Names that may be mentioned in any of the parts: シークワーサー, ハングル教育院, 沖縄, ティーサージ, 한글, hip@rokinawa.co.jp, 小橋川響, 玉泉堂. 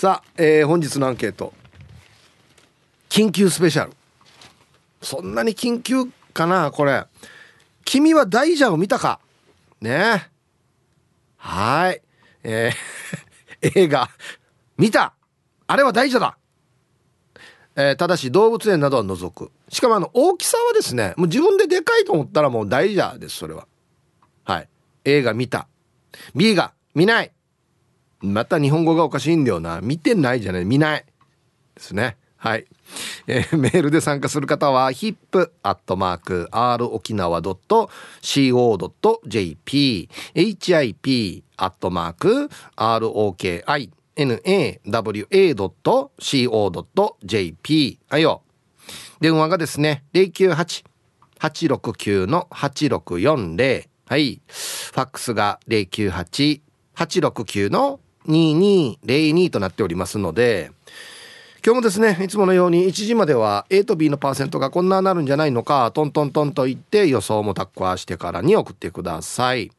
さあ、本日のアンケート緊急スペシャル。そんなに緊急かなこれ。君は大蛇を見たかね。はい、映画見た、あれは大蛇だ。ただし動物園などは除く。しかも大きさはですね、もう自分ででかいと思ったらもう大蛇です。それははい。 A が見た、 B が見ない。また日本語がおかしいんだよな。見てないじゃない、見ないですね。はい、メールで参加する方は hip@rokinawa.co.jp hip@rokinawa.co.jp あよ。電話がですね 098-869-8640。 はい、ファックスが 098-869-2202 となっておりますので、今日もですねいつものように1時までは A と B のパーセントがこんななるんじゃないのかトントントンと言って予想もタッコアしてからに送ってください。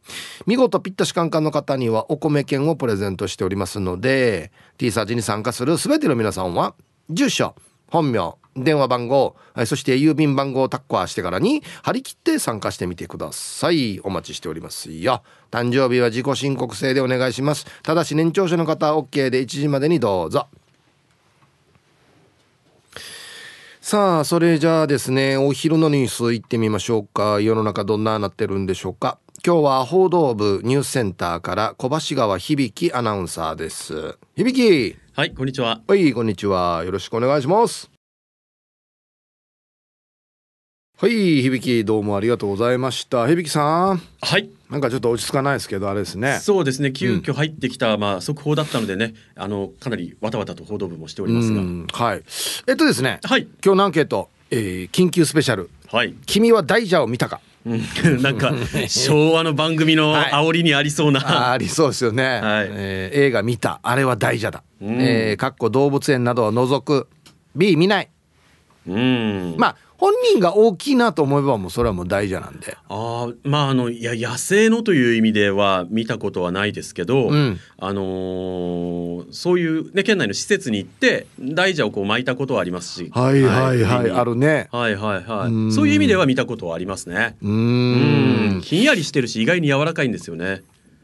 見事ピッタシカンカンの方にはお米券をプレゼントしておりますので、 T サージに参加するすべての皆さんは住所、本名、電話番号、そして郵便番号をタッコアしてからに張り切って参加してみてください。お待ちしておりますよ。誕生日は自己申告制でお願いします。ただし年長者の方は OK で1時までにどうぞ。さあ、それじゃあですね、お昼のニュース行ってみましょうか。世の中どんななってるんでしょうか。今日は報道部ニュースセンターから小橋川響アナウンサーです。響、はい、こんにちは。はい、こんにちは、よろしくお願いします。はい、響どうもありがとうございました。響さん、はい、なんかちょっと落ち着かないですけどあれですね。そうですね、急遽入ってきた、速報だったのでね、かなりわたわたと報道部もしておりますが、はい、ですね、はい、今日のアンケート、緊急スペシャル、はい、君は大蛇を見たかなんか昭和の番組の煽りにありそうな、はい、ありそうですよね、はい。A が見た、あれは大蛇だ、動物園などを除く、 B 見ない。まあ本人が大きいなと思えばもうそれはもう大蛇なんで、いや野生のという意味では見たことはないですけど、そういう、ね、県内の施設に行って大蛇をこう巻いたことはありますし、はいはいはい、はい、あるね、はいはいはい、そういう意味では見たことはありますね。ひんやりしてるし意外に柔らかいんですよね。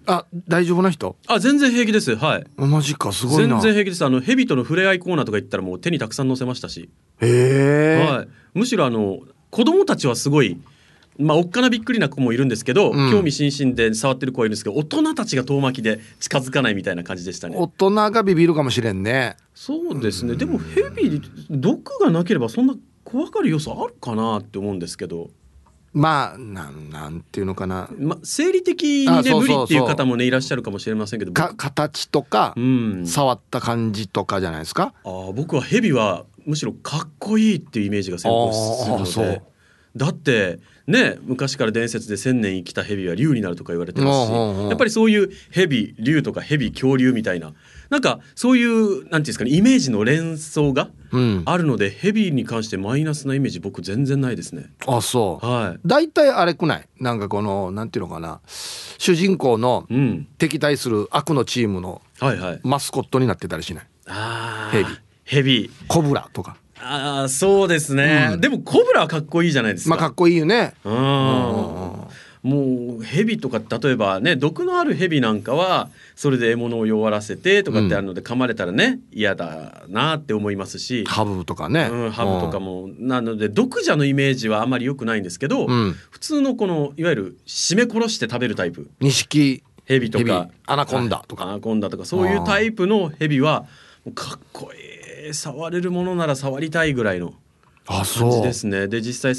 あ、大丈夫な人？あ、全然平気です。はい。マジか、すごいな。全然平気です。ヘビとの触れ合いコーナーとか行ったらもう手にたくさん乗せましたし。へえ。はい。むしろ子供たちはすごい、おっかなびっくりな子もいるんですけど、興味津々で触ってる子はいるんですけど、大人たちが遠巻きで近づかないみたいな感じでしたね。大人がビビるかもしれんね。そうですね。でもヘビ毒がなければそんな怖がる要素あるかなって思うんですけど。なんていうのかな、生理的に無理っていう方もねいらっしゃるかもしれませんけど、形とか、触った感じとかじゃないですか。僕はヘビはむしろかっこいいっていうイメージが先行するので、だってね昔から伝説で1000年生きたヘビは竜になるとか言われてますし、やっぱりそういうヘビ竜とかヘビ恐竜みたいな、なんかそういうなんていうんですかね、イメージの連想があるので、ヘビに関してマイナスなイメージ僕全然ないですね。あ、そう、はい、だいたいあれくない、なんかこのなんていうのかな、主人公の敵対する悪のチームのマスコットになってたりしない？ヘビコブラとか。そうですね、でもコブラはかっこいいじゃないですか。かっこいいよね。もうヘビとか例えばね、毒のあるヘビなんかはそれで獲物を弱らせてとかってあるので、噛まれたらね嫌だなって思いますし、ハブとかね、ハブとかもなので毒蛇のイメージはあまり良くないんですけど、普通のこのいわゆる締め殺して食べるタイプ、ニシキヘビとかアナコンダとか、そういうタイプのヘビはかっこいい、触れるものなら触りたいぐらいの感じですね。で実際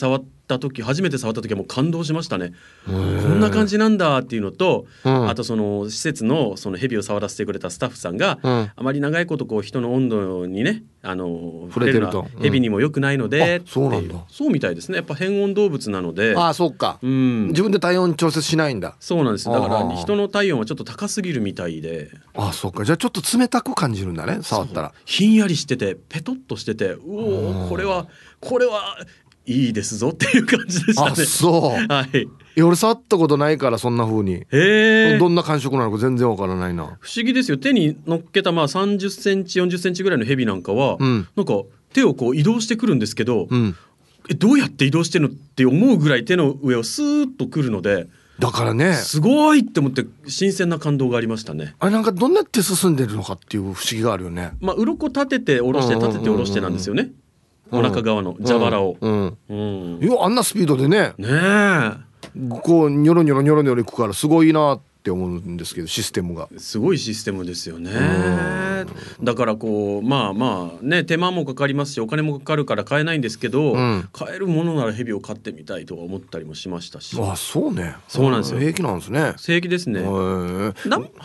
初めて触った時はもう感動しましたね。こんな感じなんだっていうのと、あとその施設のそのヘビを触らせてくれたスタッフさんが、あまり長いことこう人の温度にね触れるのはヘビにも良くないので、そうなんだ。そうみたいですね。やっぱ変温動物なので、そうか、自分で体温調節しないんだ。そうなんです。だから人の体温はちょっと高すぎるみたいで、そうか、じゃあちょっと冷たく感じるんだね触ったら。ひんやりしててペトッとしてて、これはいいですぞっていう感じでしたね。あ、そう、はい、俺触ったことないからそんな風に、どんな感触なのか全然わからないな。不思議ですよ。手に乗っけたまあ30センチ40センチぐらいのヘビなんかは、うん、なんか手をこう移動してくるんですけど、うん、どうやって移動してるのって思うぐらい手の上をスーッとくるので、だからね、すごいって思って新鮮な感動がありましたね。あれなんかどんな手進んでるのかっていう不思議があるよね。まあ鱗立てて下ろして立てて下ろしてなんですよね、うんうんうんうん、お腹側の蛇腹を、うんうんうん、あんなスピードで ねえこうニョロニョロニョロニョロいくからすごいなって思うんですけど、システムがすごいシステムですよね、うん、だからこうまあまあね、手間もかかりますしお金もかかるから買えないんですけど、うん、買えるものならヘビを飼ってみたいとは思ったりもしましたし。あ、そうね、そうなんですよ。平気なんですね。平気ですね。は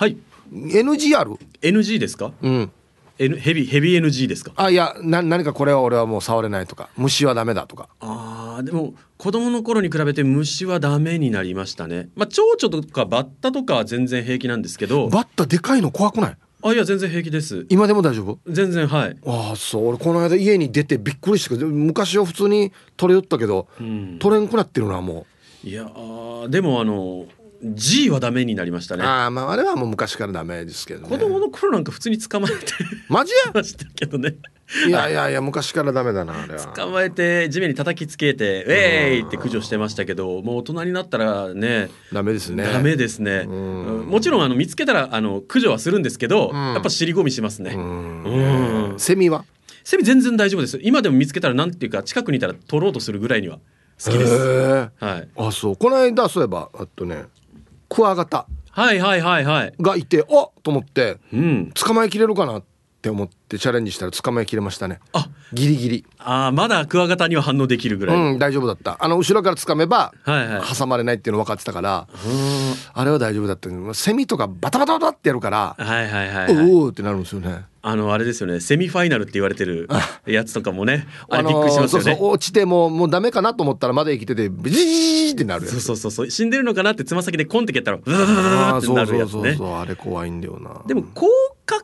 い、NG ですか、うん、ヘビ NG ですか。あ、いや、何かこれは俺はもう触れないとか、虫はダメだとか。あ、でも子供の頃に比べて虫はダメになりましたね。まあ蝶々とかバッタとかは全然平気なんですけど。バッタでかいの怖くない？あ、いや全然平気です。今でも大丈夫？全然、はい。あ、そう。俺この間家に出てびっくりしたけど、昔は普通に取れよったけど、うん、取れんくなってるな、もう。いや、でもG はダメになりましたね。あ、まあ、あれはもう昔からダメですけどね。子供の頃なんか普通に捕まえてマジやましたけどね。いやいやいや、昔からダメだな、あれは。捕まえて地面に叩きつけてウェーイって駆除してましたけど、もう大人になったらね、ダメですね。ダメですね。うん、もちろん見つけたら駆除はするんですけど、うん、やっぱ尻込みしますね。うんうん。セミは？セミ全然大丈夫です。今でも見つけたらなんていうか、近くにいたら取ろうとするぐらいには好きです。はい。あ、そう。この間そういえばね、クワガタがいて、おっと思って、うん、捕まえきれるかなって思ってチャレンジしたら捕まえきれましたね。あ、ギリギリ。あ、まだクワガタには反応できるぐらい、うん、大丈夫だった。後ろから捕めば、はいはい、挟まれないっていうの分かってたから、あれは大丈夫だったけど、セミとかバタバタバタってやるから、はいはいはいはい、おーってなるんですよね。あれですよね、セミファイナルって言われてるやつとかもね、あれびっくりしますよね。そうそう、落ちてもうダメかなと思ったらまだ生きててビジーってなるやつ。そうそうそう、死んでるのかなってつま先でコンって蹴ったらブーってなるやつね。そうそうそう、あれ怖いんだよな。でも甲殻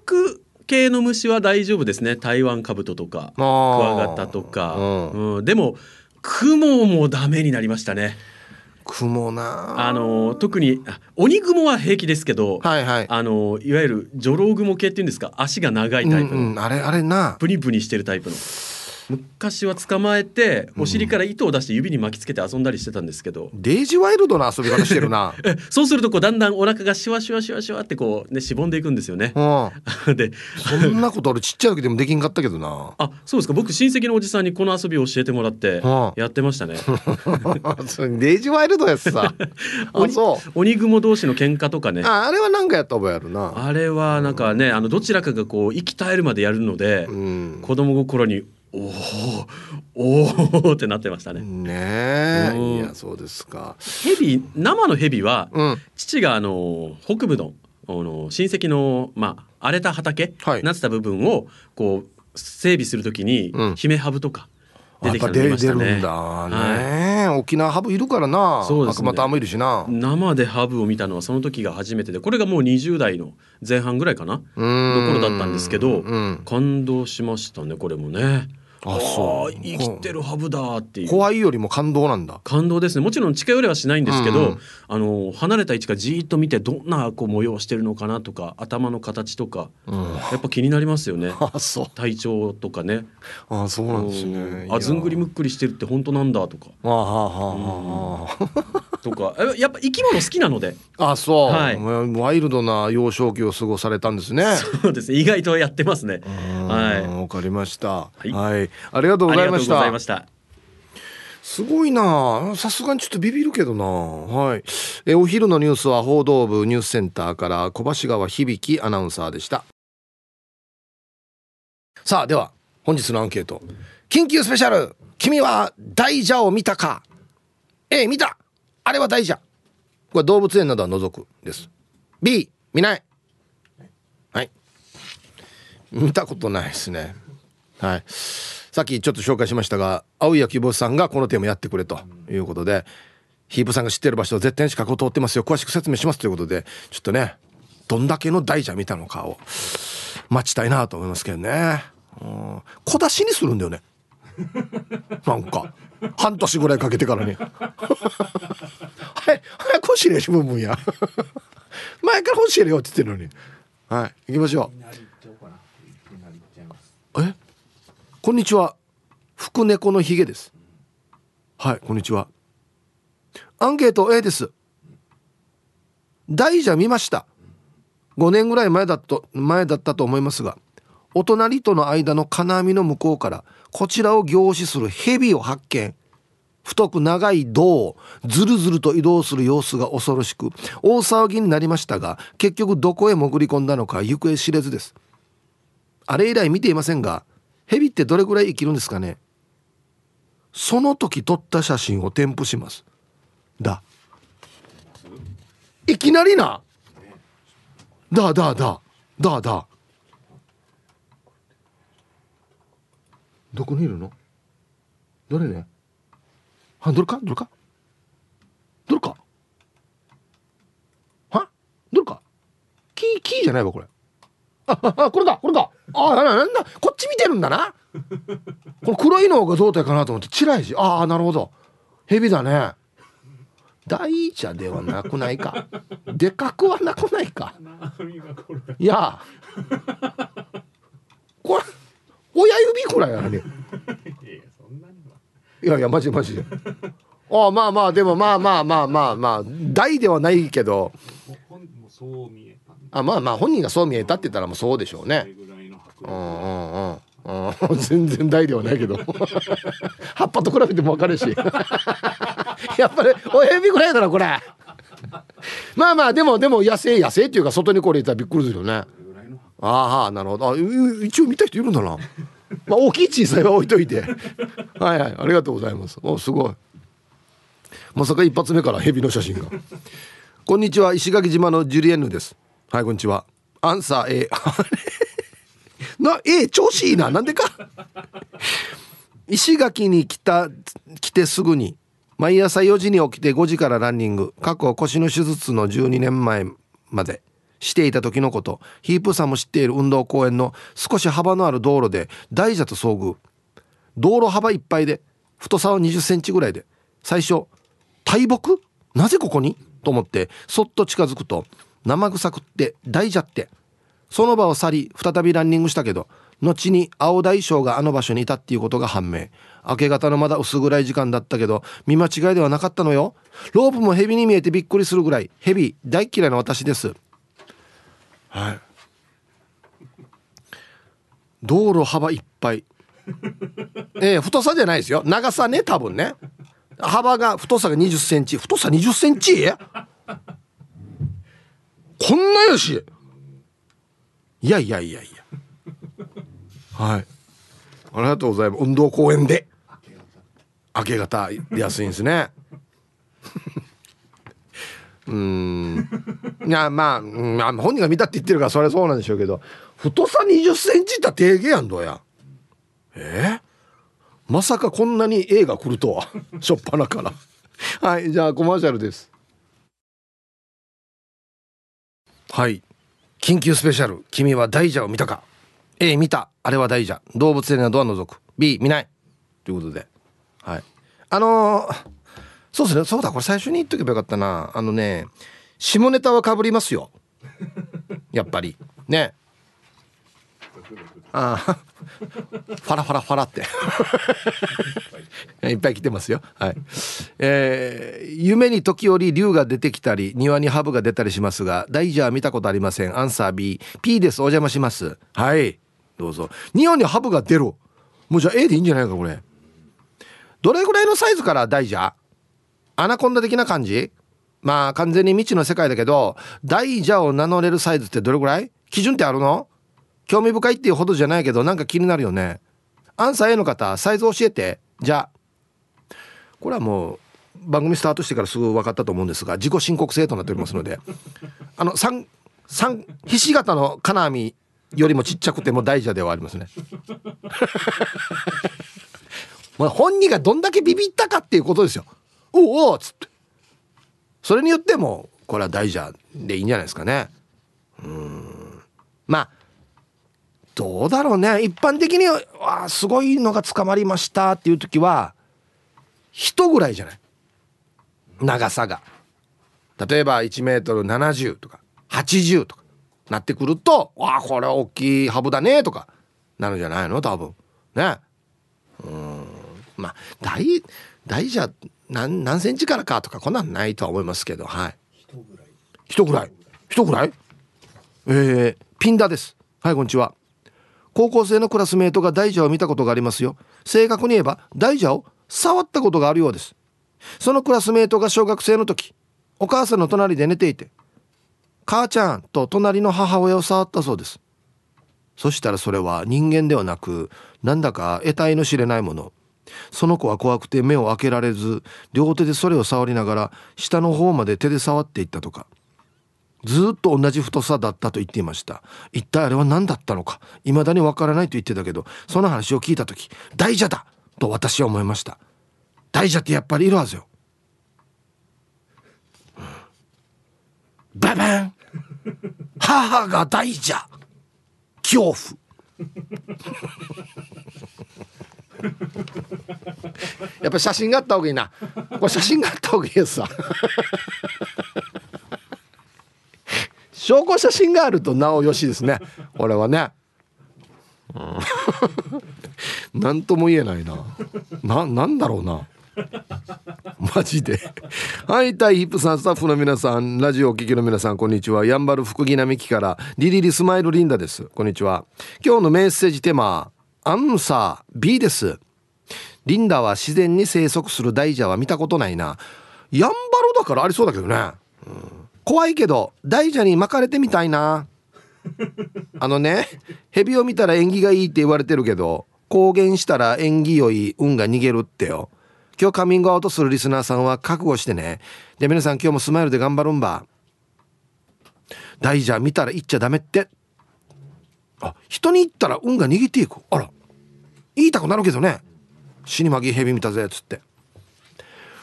系の虫は大丈夫ですね。台湾カブトとかクワガタとか、うんうん、でもクモもダメになりましたね。クモな、特にオニグモは平気ですけど、はいはい、いわゆるジョロウグモ系っていうんですか、足が長いタイプの、うんうん、あれな、プニプニしてるタイプの、昔は捕まえてお尻から糸を出して指に巻きつけて遊んだりしてたんですけど、うん、デイジーワイルドな遊び方してるなそうするとだんだんお腹がシワシワシワシワってね、しぼんでいくんですよね、うん、で、そんなこと俺ちっちゃい時でもできんかったけどなあ、そうですか。僕親戚のおじさんにこの遊びを教えてもらってやってましたね、うん、デイジーワイルドやつさあ、そう鬼蜘蛛同士の喧嘩とかね。 あれはなんかやった覚えあるな。あれはなんかね、どちらかが息絶えるまでやるので、うん、子供心におーってなってましたね。ねえ、いや、そうですか。生のヘビは、うん、父が北部の、親戚の、まあ、荒れた畑、はい、なってた部分を整備するときに、うん、姫ハブとか出てきたの見ましたね。出るんだね、はい、沖縄ハブいるからな。そうですね、悪魔ターもいるしな。生でハブを見たのはその時が初めてで、これがもう20代の前半ぐらいかなの頃だったんですけど、感動しましたね。これもね、あ、そう、生きてるハブだっていう。怖いよりも感動なんだ。感動ですね。もちろん近寄れはしないんですけど、うん、離れた位置からじーっと見て、どんな模様してるのかなとか、頭の形とか、うん、やっぱ気になりますよね。あ、そう、体調とかね。あ、そうなんですね。あ、ずんぐりむっくりしてるって本当なんだとか、あーはーはーはー、うんとか、やっぱ生き物好きなので。あ、そう、はい、ワイルドな幼少期を過ごされたんですね。そうですね、意外とやってますね。はい、わかりました、はいはい、ありがとうございました。ありがとうございました。すごいな、さすがにちょっとビビるけどな、はい、お昼のニュースは報道部ニュースセンターから小橋川響アナウンサーでした。さあ、では本日のアンケート、緊急スペシャル、君は大蛇を見たか。見た、あれは大蛇。これは動物園などは除くです。 B、 見ない。はい、見たことないですね。はい、さっきちょっと紹介しましたが、青柳坊さんがこのテーマやってくれということで、ヒープさんが知ってる場所を絶対に近くを通ってますよ、詳しく説明しますということで、ちょっとね、どんだけの大蛇見たのかを待ちたいなと思いますけどね。小出しにするんだよねなんか半年ぐらいかけてからねはい早く欲しいね自分もや前から欲しいねよって言ってるのに。はい行きましょう。えこんにちは福猫のひげです。はいこんにちは。アンケート A です。大蛇見ました。5年ぐらい前だったと思いますが、お隣との間の金網の向こうからこちらを凝視する蛇を発見。太く長い胴をずるずると移動する様子が恐ろしく大騒ぎになりましたが、結局どこへ潜り込んだのか行方知れずです。あれ以来見ていませんが、蛇ってどれぐらい生きるんですかね。その時撮った写真を添付します。だいきなりなだだだだだどこにいるのどれねはどれかどれかどれかはどれかキーじゃないわこれあこれだこれだあなんだこっち見てるんだなこの黒いのが胴体かなと思ってチラいしああなるほど蛇だね。大蛇ではなくないかでかくはなくないかいやこれ親指くらいやねいやいやマジマジでああまあまあでもまあ大ではないけどあまあまあ本人がそう見えたって言ったらもうそうでしょうね。うん全然大ではないけど葉っぱと比べても分かるしやっぱり親指ぐらいだなこれまあまあでも野生っていうか外にこれいたらびっくりするよね。ああなるほどあ一応見た人いるんだなまあ大きい小さいは置いといてはいはいありがとうございます。おすごいまさか一発目から蛇の写真がこんにちは石垣島のジュリエンヌです。はいこんにちは。アンサー A な A 調子いいななんでか石垣に来てすぐに毎朝4時に起きて5時からランニング過去腰の手術の12年前までしていた時のこと。ヒープさんも知っている運動公園の少し幅のある道路で大蛇と遭遇。道路幅いっぱいで太さは20センチぐらいで最初大木なぜここにと思ってそっと近づくと生臭くって大蛇ってその場を去り再びランニングしたけど後に青大将があの場所にいたっていうことが判明。明け方のまだ薄暗い時間だったけど見間違いではなかったのよ。ロープも蛇に見えてびっくりするぐらい蛇大嫌いな私です。はい道路幅いっぱい太さじゃないですよ長さね多分ね幅が太さが20センチ太さ20センチこんなよしいやいやいやいやはいありがとうございます。運動公園で明け方安いんですねいやまあ本人が見たって言ってるからそれはそうなんでしょうけど太さ20センチって定義やんどやまさかこんなに A が来るとはしょっぱなからはいじゃあコマーシャルです。はい緊急スペシャル君は大蛇を見たか。 A 見たあれは大蛇動物園などは除く B 見ないということではいそうですねそうだこれ最初に言っとけばよかったな下ネタはかぶりますよやっぱりねあファラファラファラっていっぱい来てますよ。はい夢に時折竜が出てきたり庭にハブが出たりしますが大蛇は見たことありません。アンサー B。 P です。お邪魔します。はいどうぞ。庭にハブが出るもうじゃあ A でいいんじゃないかこれ。どれぐらいのサイズから大蛇アナコンダ的な感じまあ完全に未知の世界だけど大蛇を名乗れるサイズってどれぐらい基準ってあるの。興味深いっていうほどじゃないけどなんか気になるよね。アンサー A の方サイズ教えて。じゃあこれはもう番組スタートしてからすぐ分かったと思うんですが自己申告制となっておりますのでひし形の金網よりもちっちゃくても大蛇ではありますねまあ本人がどんだけビビったかっていうことですよ。おおつってそれによってもこれは大蛇でいいんじゃないですかね。まあどうだろうね。一般的にあすごいのが捕まりましたっていう時は人ぐらいじゃない、長さが。例えば1メートル70とか80とかなってくると、わあこれは大きいハブだねとかなるじゃないの、多分ね。まあ大じゃ 何センチからかとかこんなんないとは思いますけど、はい。人ぐらい。ピンダです。はい、こんにちは。高校生のクラスメートが大蛇を見たことがありますよ。正確に言えば大蛇を触ったことがあるようです。そのクラスメートが小学生の時、お母さんの隣で寝ていて、母ちゃんと隣の母親を触ったそうです。そしたらそれは人間ではなく、なんだか得体の知れないもの。その子は怖くて目を開けられず、両手でそれを触りながら下の方まで手で触っていったとか、ずっと同じ太さだったと言っていました。一体あれは何だったのか未だにわからないと言ってたけど、その話を聞いた時大蛇だと私は思いました。大蛇ってやっぱりいるはずよ。ババン母が大蛇恐怖やっぱ写真があった方がいいな、これ。写真があった方がいいさ証拠写真があるとなおよしですね、これはね、うん、なんとも言えないな。なんだろうなマジではい、タイヒップさん、スタッフの皆さん、ラジオお聞きの皆さん、こんにちは。やんばる福木並木からリリリスマイルリンダです。こんにちは。今日のメッセージテーマ、アンサー B です。リンダは自然に生息する大蛇は見たことないな。やんばるだからありそうだけどね、うん、怖いけど大蛇に巻かれてみたいな。あのね、蛇を見たら縁起がいいって言われてるけど、公言したら縁起良い運が逃げるってよ。今日カミングアウトするリスナーさんは覚悟してね。で、皆さん今日もスマイルで頑張るんば。大蛇見たら行っちゃダメって。あ、人に行ったら運が逃げていく。あら、言いたくなるけどね、死にまぎ蛇見たぜっつって。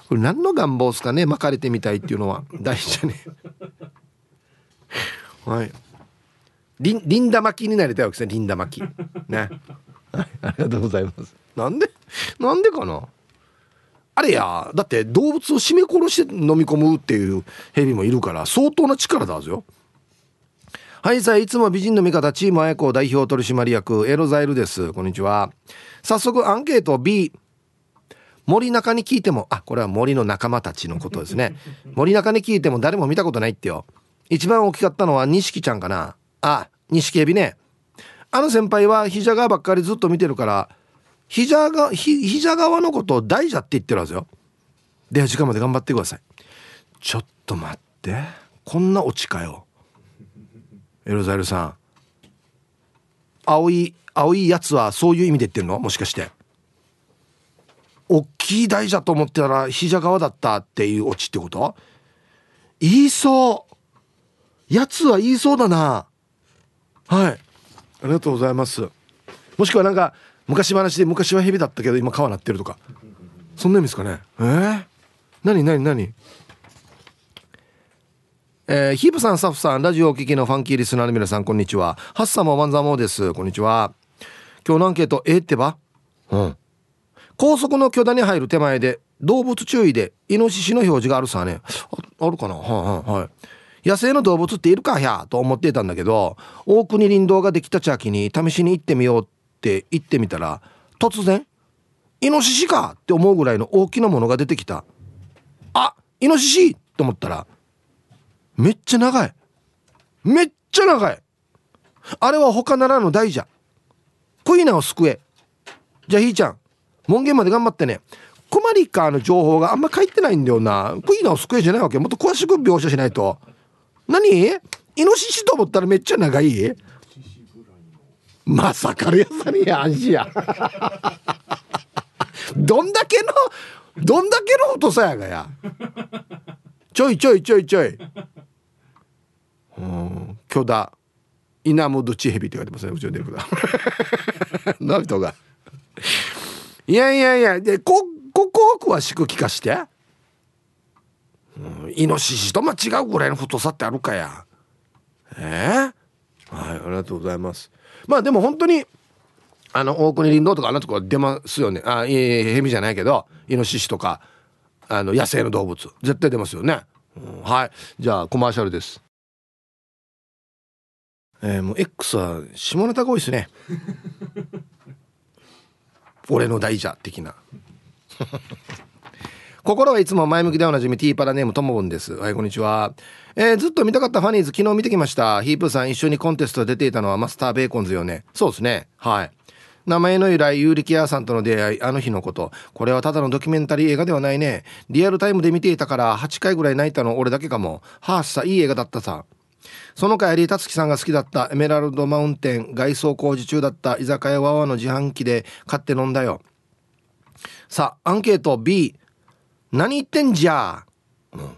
これ何の願望ですかね、巻かれてみたいっていうのは大蛇ねはい、リンダ巻きになりたいわけですね、リンダ巻きね、はい、ありがとうございます。なんでかな。あれや、だって動物を締め殺して飲み込むっていう蛇もいるから、相当な力だはずよ。はい、さあ、いつも美人の味方チームあやこ代表取締役エロザイルです。こんにちは。早速アンケート B、森中に聞いても、あ、これは森の仲間たちのことですね森中に聞いても誰も見たことないってよ。一番大きかったのは錦ちゃんかな。あ、錦エビね。あの先輩はヒジャガばっかりずっと見てるから、ヒジャガワのことを大蛇って言ってるはずよ。では時間まで頑張ってください。ちょっと待って、こんなオチかよエロザイルさん。青いやつはそういう意味で言ってるの、もしかして大きい大蛇と思ってたらひじゃ川だったっていうオチってこと。言いそう、やつは言いそうだな。はい、ありがとうございます。もしくはなんか昔話で、昔は蛇だったけど今川なってるとか、そんな意味ですかね。何ヒープさん、スタッフさん、ラジオお聞きのファンキーリスナーの皆さん、こんにちは。ハッサマワンザモーです。こんにちは。今日のアンケート A ってば、うん、高速の巨大に入る手前で動物注意でイノシシの表示があるさね。 あるかな、はいはいはい。野生の動物っているかやと思っていたんだけど、大国林道ができた茶期に試しに行ってみようって行ってみたら、突然イノシシかって思うぐらいの大きなものが出てきた。あ、イノシシと思ったらめっちゃ長い。あれは他ならぬ大蛇。クイナを救え。じゃあひーちゃん、門限まで頑張ってね。コマリカの情報があんま返ってないんだよな。クイナを救えじゃないわけ、もっと詳しく描写しないと。何、イノシシと思ったらめっちゃ長い。まさかるやさにやアジやどんだけの太さやがや。ちょいうん、巨大イナモドチヘビって書いてますね、うちのデブだナビトがいやで、こ詳しく聞かして、うん、イノシシと間違うぐらいの太さってあるかや。はい、ありがとうございます。まあでも本当に大国林道とかあんなとこ出ますよね。あ、ヘビじゃないけどイノシシとか野生の動物絶対出ますよね、うん、はい。じゃあコマーシャルです。もう X は下ネタが多いですね俺の大蛇的な心はいつも前向きでおなじみティーパラネームともぶんです。はい、こんにちは。ずっと見たかったファニーズ昨日見てきました。ヒープさん一緒にコンテスト出ていたのはマスターベーコンズよね。そうですね、はい。名前の由来、ユーリキアさんとの出会い、あの日のこと。これはただのドキュメンタリー映画ではないね。リアルタイムで見ていたから8回ぐらい泣いたの俺だけかも。はぁさ、いい映画だったさ。その帰り、たつきさんが好きだったエメラルドマウンテン外装工事中だった居酒屋ワワの自販機で買って飲んだよ。さあアンケート B、 何言ってんじゃー、うん、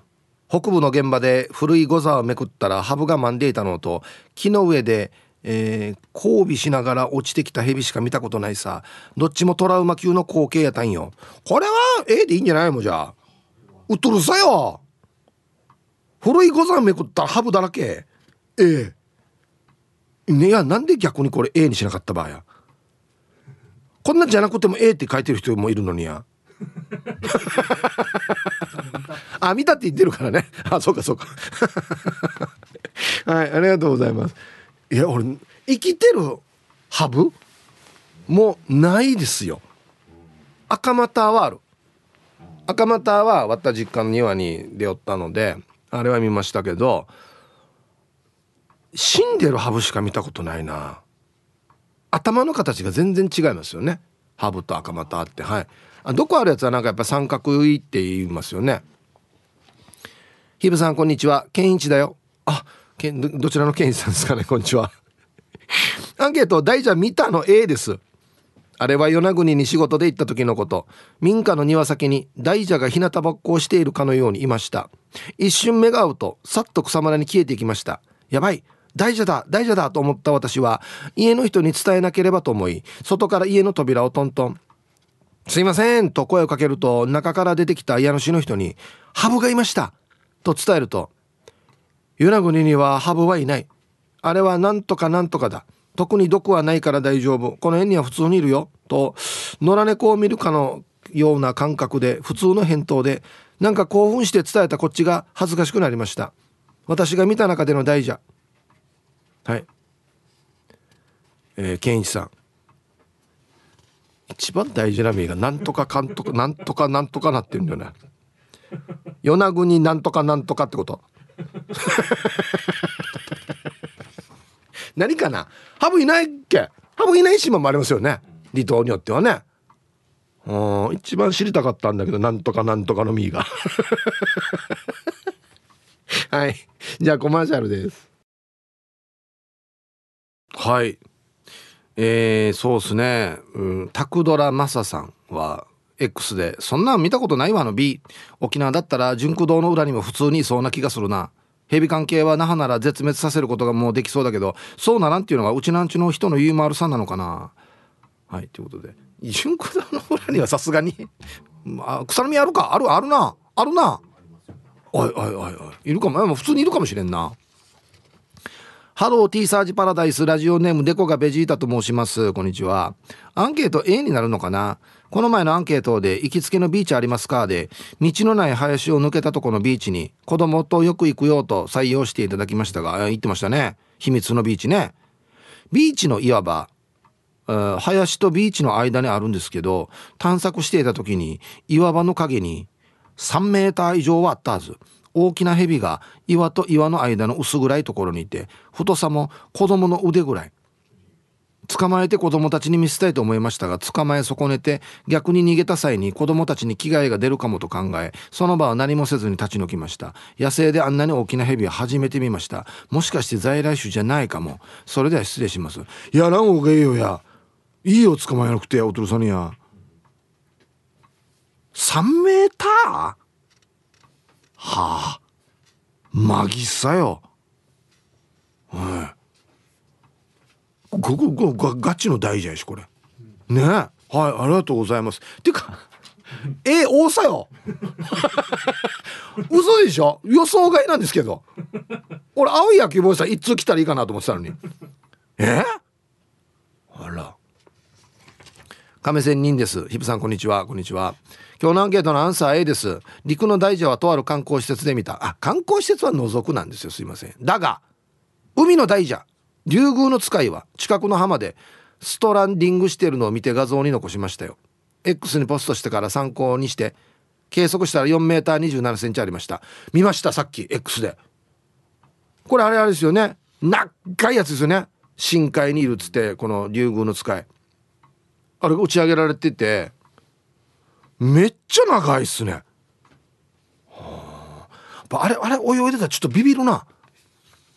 北部の現場で古いゴザをめくったらハブがまんでいたのと、木の上で、交尾しながら落ちてきたヘビしか見たことないさ。どっちもトラウマ級の光景やたんよ。これは A でいいんじゃないの。じゃあうっとるさよ。古いゴザめくったらハブだらけ。A、ね、いやなんで逆にこれ A にしなかった場合や。こんなんじゃなくても A って書いてる人もいるのにやあ、見たって言ってるからね。あ、そうかそうかはい、ありがとうございます。いや俺生きてるハブもうないですよ。赤股はある。赤股はわた実家の庭に出よったのであれは見ましたけど、死んでるハブしか見たことないな。頭の形が全然違いますよね、ハブと赤股って。はい、あ、どこあるやつはなんかやっぱ三角いって言いますよね。ひぶさんこんにちは、ケンイチだよ。あ、どちらのケンイチさんですかね、こんにちはアンケート大蛇見たの A です。あれは与那国に仕事で行った時のこと。民家の庭先に大蛇が日向ぼっこをしているかのようにいました。一瞬目が合うとさっと草むらに消えていきました。やばい、大蛇だ大蛇だと思った私は家の人に伝えなければと思い、外から家の扉をトントン、すいませんと声をかけると、中から出てきた家主の人にハブがいましたと伝えると、与那国にはハブはいない、あれはなんとかなんとかだ、特に毒はないから大丈夫、この辺には普通にいるよと野良猫を見るかのような感覚で普通の返答で、なんか興奮して伝えたこっちが恥ずかしくなりました。私が見た中での大蛇。はい、健一さん一番大事な名がなんとかかんとかなんとかなんとかなってるんだよね。与那国なんとかなんとかってこと何かな、ハブいないっけ。ハブいない島もありますよね、離島によってはね。うん、一番知りたかったんだけど、なんとかなんとかの名がはい、じゃあコマーシャルです。はい、そうですね、うん、タクドラマサさんは X でそんなん見たことないわの B。 沖縄だったら純駆動の裏にも普通にいそうな気がするな。ヘビ関係は那覇なら絶滅させることがもうできそうだけど、そうならんっていうのがうちなんちの人の言うまるさんなのかな。はい、ということで純駆動の裏にはさすがに草の実あるか、あるな、あるな、おいいるかも、普通にいるかもしれんな。ハローティーサージパラダイス、ラジオネームデコがベジータと申します。こんにちは。アンケート A になるのかな。この前のアンケートで行きつけのビーチありますかで、道のない林を抜けたとこのビーチに子供とよく行くよと採用していただきましたが、言ってましたね、秘密のビーチね。ビーチのいわば林とビーチの間にあるんですけど、探索していた時に岩場の陰に3メーター以上はあったはず。大きなヘビが岩と岩の間の薄暗いところにいて、太さも子供の腕ぐらい。捕まえて子供たちに見せたいと思いましたが、捕まえ損ねて逆に逃げた際に子供たちに危害が出るかもと考え、その場は何もせずに立ち退きました。野生であんなに大きなヘビは初めて見ました。もしかして在来種じゃないかも。それでは失礼します。やらんおがえよや、いいよ捕まえなくてや、おとるさんや。3メーターはあ、マギさよ、はい、ガチの大事やしこれね。はい、ありがとうございます。てか多さよ嘘でしょ、予想外なんですけど俺青い野球帽子さん一通来たらいいかなと思ってたのにあら。亀仙人です。ヒプさん、こんにちは。こんにちは。今日のアンケートのアンサー A です。陸の大蛇はとある観光施設で見た。あ、観光施設は覗くなんですよ。すいません。だが、海の大蛇、竜宮の使いは近くの浜でストランディングしているのを見て画像に残しましたよ。 X にポストしてから参考にして計測したら 4m27cm ありました。見ました、さっき X で。これあれですよね。長いやつですよね。深海にいるっつって、この竜宮の使い。あれが打ち上げられてて、めっちゃ長いっすね。はあ、あれ泳いでたらちょっとビビるな。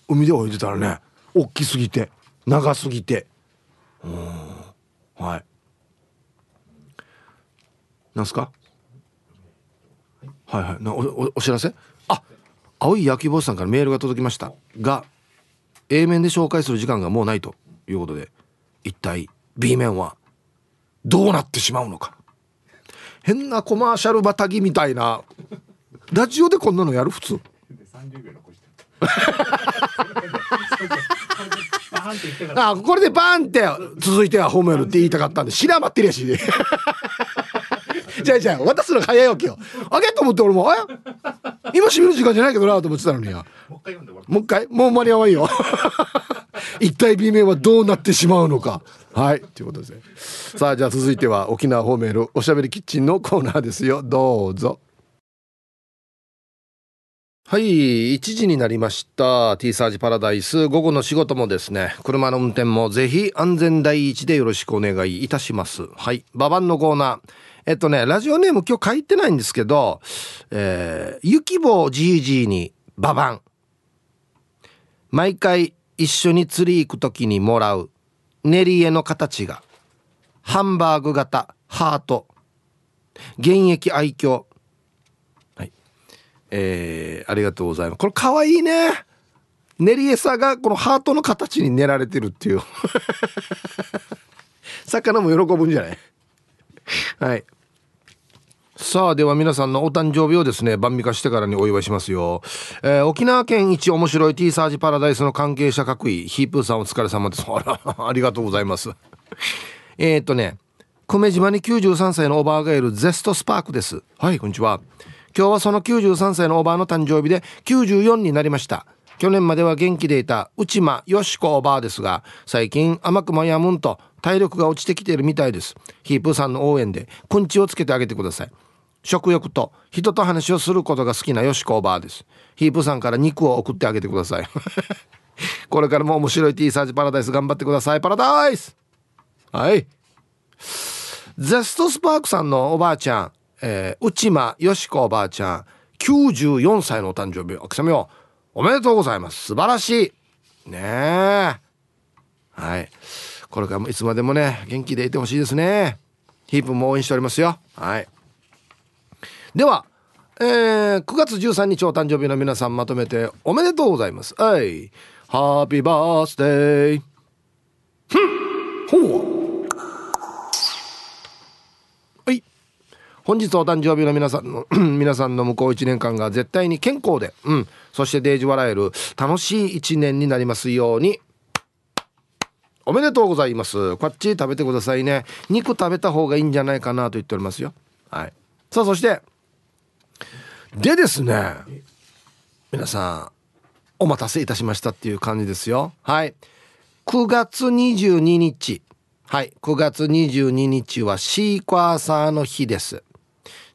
海で泳いでたらね、大きすぎて長すぎて。はい、なんすか。はいはい。お知らせ。あ、青い焼き坊さんからメールが届きましたが、 A 面で紹介する時間がもうないということで、一体 B 面はどうなってしまうのか。変なコマーシャルバタギみたいな。ラジオでこんなのやる普通。30秒残してあ、これでバーンって続いては褒めるって言いたかったんで、知らんばってるやしでじゃあ渡すの早いわけよ。あげと思って、俺も今締める時間じゃないけどなと思ってたのに、もう一回もう間に合わんよ一体 B 面はどうなってしまうのか。はい、ということですね。さあ、じゃあ続いては沖縄方面のおしゃべりキッチンのコーナーですよ。どうぞ。はい、1時になりました。 T サージパラダイス、午後の仕事もですね、車の運転もぜひ安全第一でよろしくお願いいたします。はい、ババンのコーナー。ラジオネーム今日書いてないんですけど、ゆきぼうじいじいにババン。毎回一緒に釣り行くときにもらう練り絵の形がハンバーグ型ハート、現役愛嬌。ありがとうございます。これかわいいね。練り餌がこのハートの形に練られてるっていう魚も喜ぶんじゃないはい、さあ、では皆さんのお誕生日をですね、晩御飯してからにお祝いしますよ。沖縄県一面白い T サージパラダイスの関係者各位、ヒープーさんお疲れ様です。ありがとうございます久米島に93歳のオーバーガエルゼストスパークです。はい、こんにちは。今日はその93歳のおばあの誕生日で94になりました。去年までは元気でいた内間よしこおばあですが、最近甘くもやむんと体力が落ちてきているみたいです。ヒープーさんの応援でくんちをつけてあげてください。食欲と人と話をすることが好きなよしこおばあです。ヒープーさんから肉を送ってあげてくださいこれからも面白い T サージパラダイス頑張ってください。パラダイス。はい、ゼストスパークさんのおばあちゃん、内間よしこおばあちゃん94歳のお誕生日、おくさみをおめでとうございます。素晴らしいねえ。はい、これからもいつまでもね、元気でいてほしいですね。ヒープも応援しておりますよ。はい、では、9月13日お誕生日の皆さん、まとめておめでとうございます。はい、ハッピーバースデー。ほう、本日お誕生日の皆さんの向こう1年間が絶対に健康で、そしてデージ笑える楽しい1年になりますように。おめでとうございます。こっち食べてくださいね。肉食べた方がいいんじゃないかなと言っておりますよ。はい、さあ、そしてでですね、皆さんお待たせいたしましたっていう感じですよ。はい、9月22日。はい、9月22日はシークワーサーの日です。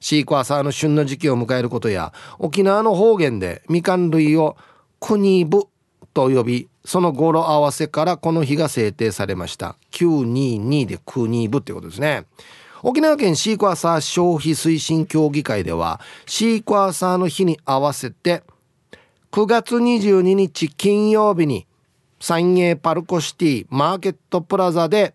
シークワーサーの旬の時期を迎えることや、沖縄の方言でみかん類をクニブと呼び、その語呂合わせからこの日が制定されました。922でクニブってことですね。沖縄県シークワーサー消費推進協議会では、シークワーサーの日に合わせて9月22日金曜日に三栄パルコシティマーケットプラザで、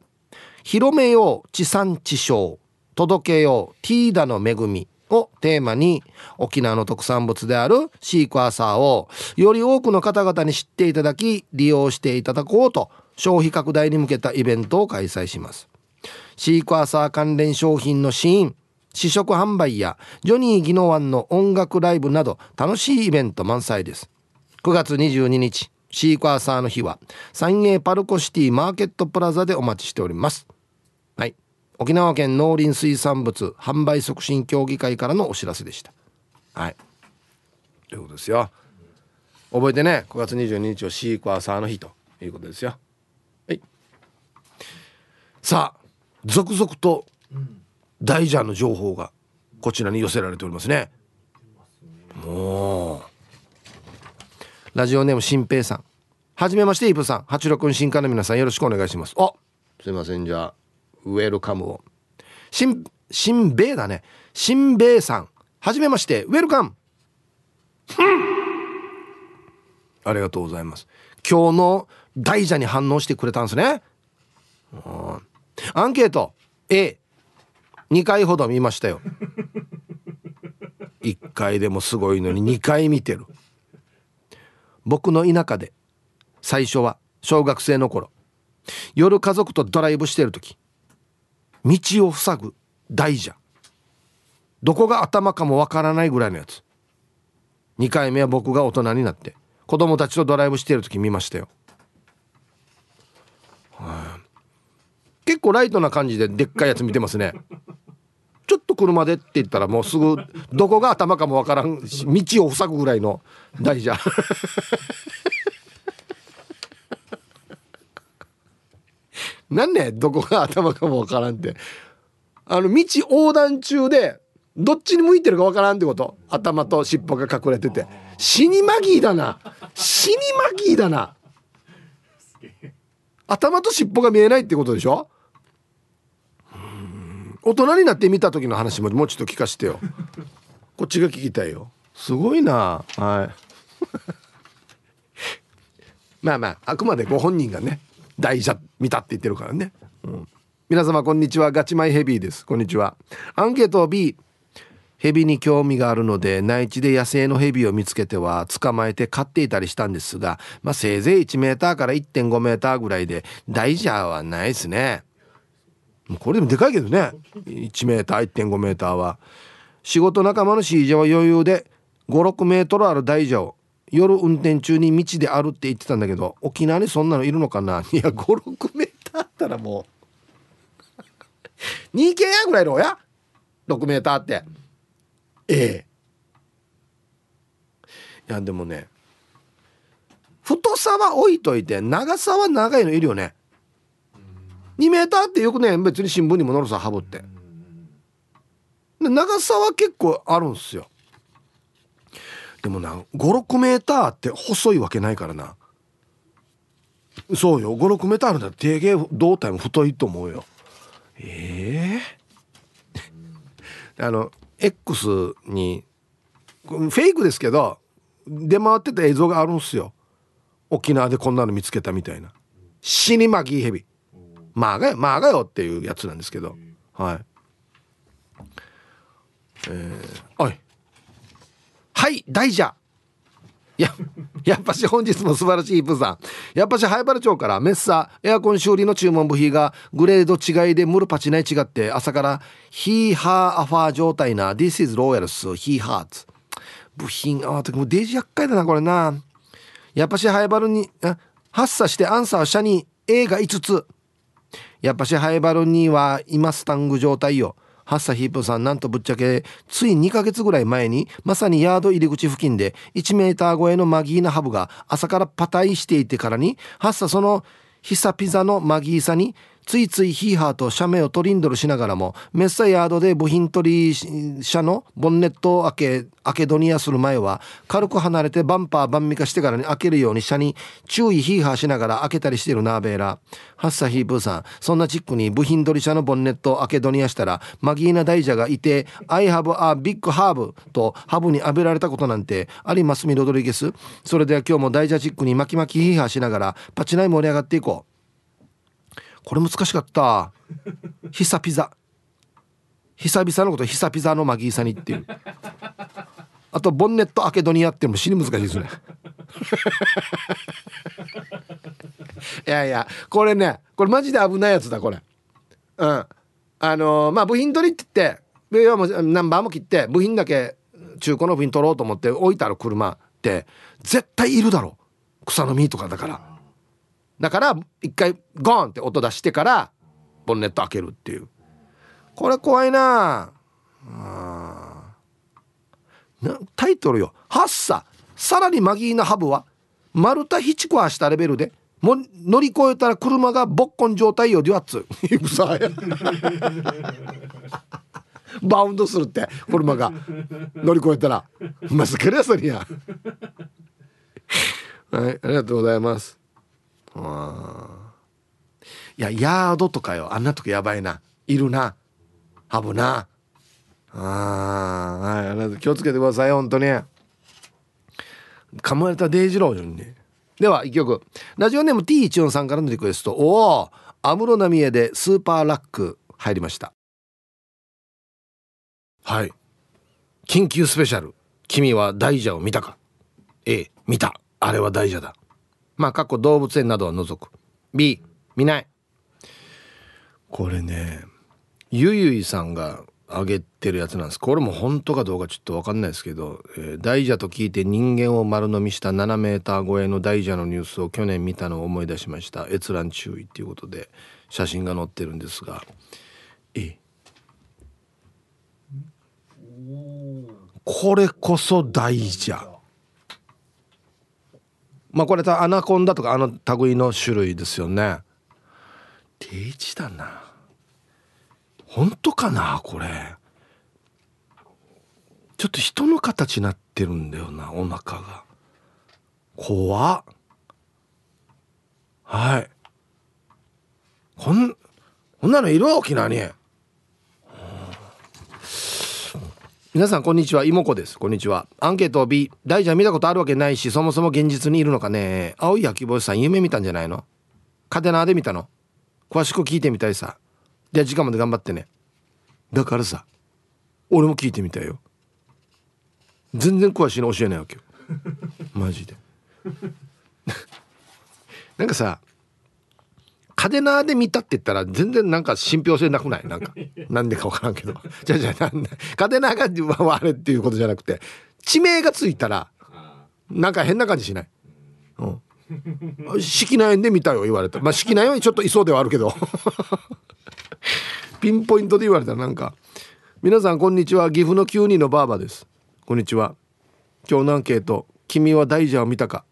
広めよう地産地消、届けようティーダの恵みをテーマに、沖縄の特産物であるシークワーサーをより多くの方々に知っていただき、利用していただこうと消費拡大に向けたイベントを開催します。シークワーサー関連商品の試食販売やジョニー・ギノワンの音楽ライブなど楽しいイベント満載です。9月22日シークワーサーの日は三栄パルコシティマーケットプラザでお待ちしております。はい、沖縄県農林水産物販売促進協議会からのお知らせでした。はい、ということですよ。覚えてね、9月22日をシークワーサーの日ということですよ。はい。さあ、続々と大蛇の情報がこちらに寄せられておりますね。もうラジオネーム新平さん、はじめましてイブさん、八六新刊の皆さんよろしくお願いします。あ、すいません、じゃあウェルカムを新平だね。新平さん、はじめましてウェルカム、ありがとうございます。今日の大蛇に反応してくれたんですね。アンケート A2 回ほど見ましたよ。1回でもすごいのに2回見てる。僕の田舎で最初は小学生の頃、夜家族とドライブしてる時、道を塞ぐ大蛇、どこが頭かもわからないぐらいのやつ。2回目は僕が大人になって子供たちとドライブしてる時見ましたよ。結構ライトな感じででっかいやつ見てますね。ちょっと車でって言ったらもうすぐどこが頭かもわからんし、道を塞ぐぐらいの大蛇。なんね、どこが頭かもわからんって、道横断中でどっちに向いてるかわからんってこと。頭と尻尾が隠れてて死にマギーだな。頭と尻尾が見えないってことでしょ。大人になって見た時の話ももうちょっと聞かせてよ。こっちが聞きたいよ。すごいな。はい。まあくまでご本人がね、大蛇見たって言ってるからね。うん、皆様こんにちは、ガチマイヘビーです。こんにちは。アンケート B、 ヘビに興味があるので内地で野生のヘビを見つけては捕まえて飼っていたりしたんですが、せいぜい1メーターから 1.5 メーターぐらいで、大蛇はないですね。これでもでかいけどね、1メーター 1.5 メーターは。仕事仲間の CJ は余裕で 5,6 メートルある大蛇を夜運転中に道であるって言ってたんだけど、沖縄にそんなのいるのかな。いや 5,6 メーターあったらもう 2K やぐらいのや、6メーターって。いやでもね、太さは置いといて長さは長いのいるよね。2メーターってよくね、別に新聞にも載るさ、ハブって。長さは結構あるんすよ。でもな、 5,6 メーターって細いわけないからな。そうよ、 5,6 メーターあるんだって、定型胴体も太いと思うよ。X にフェイクですけど出回ってた映像があるんすよ。沖縄でこんなの見つけたみたいな、死にまきヘビ、マーガよっていうやつなんですけど、はい、はい、大蛇。やっぱし本日も素晴らしいイプさん。やっぱしハイバル町からメッサーエアコン修理の注文部品がグレード違いでムルパチない違って、朝からヒーハーアファー状態な This is Royals ヒーハーツ部品あわときもデージ厄介だなこれな。やっぱしハイバルに発作してアンサー社に A が5つ。やっぱしハイバルには今スタング状態よ。ハッサヒープさん、なんとぶっちゃけつい2ヶ月ぐらい前にまさにヤード入り口付近で1メーター超えのマギーなハブが朝からパタイしていてからに、ハッサそのヒサピザのマギーさについついヒーハーと社名をトリンドルしながらも、メッサヤードで部品取り車のボンネットを開けドニアする前は軽く離れてバンパーバンミカしてからに開けるように車に注意ヒーハーしながら開けたりしてるな。ベーラハッサヒーブーさん、そんなチックに部品取り車のボンネットを開けドニアしたらマギーナ大蛇がいて、 I have a big herb とハブに浴びられたことなんてありますみ、ロドリゲス。それでは今日も大蛇チックに巻き巻きヒーハーしながらパチナイ盛り上がっていこう。これ難しかった。ヒサピザ、久々のことヒサピザのマギーサニっていう、あとボンネットアケドニアっていうのも死に難しいですね。いやこれマジで危ないやつだこれ。部品取りって言って要はナンバーも切って部品だけ中古の部品取ろうと思って置いてある車って絶対いるだろう。草の実とかだから一回ゴーンって音出してからボンネット開けるっていう、これ怖いなあ。タイトルよ、発作さらにマギーなハブはマルタヒチコアしたレベルでも乗り越えたら車がボッコン状態よデュアッツバウンドするって車が乗り越えたらまさかりゃそりゃはい、ありがとうございます。いや、ヤードとかよ、あんなとこやばいな、いるなハブな。はい、気をつけてください本当に。噛まれたデイジローにね。では1曲、ラジオネーム T14 さんからのリクエスト、お安室奈美恵でスーパーラック入りました。はい、緊急スペシャル、君は大蛇を見たか。 A、 見た、あれは大蛇だ。まあ過去動物園などは除く。 B、 見ない。これね、ゆゆいさんがあげてるやつなんです。これも本当かどうかちょっと分かんないですけど、大蛇と聞いて人間を丸飲みした7メーター超えの大蛇のニュースを去年見たのを思い出しました。閲覧注意ということで写真が載ってるんですが、これこそ大蛇。まあこれアナコンダとかあの類の種類ですよね。デイジだな、本当かな。これちょっと人の形になってるんだよな、お腹が。怖っ。はい、こんなのいるわ沖縄に。皆さんこんにちは、いもこです。こんにちは。アンケート B、 大蛇見たことあるわけないし、そもそも現実にいるのかね。青い秋星さん、夢見たんじゃないの。カデナーで見たの、詳しく聞いてみたいさ。じゃあ時間まで頑張ってね。だからさ、俺も聞いてみたいよ。全然詳しいの教えないわけよマジでなんかさ、カデナーで見たって言ったら全然なんか信憑性なくない、なんかなんでか分からんけどじゃあなんカデナーがあれっていうことじゃなくて、地名がついたらなんか変な感じしない。敷内園で見たよ言われた、まあ敷内園はちょっといそうではあるけどピンポイントで言われたらなんか。皆さんこんにちは、岐阜の9人のバーバです。こんにちは。今日のアンケート、君は大蛇を見たか。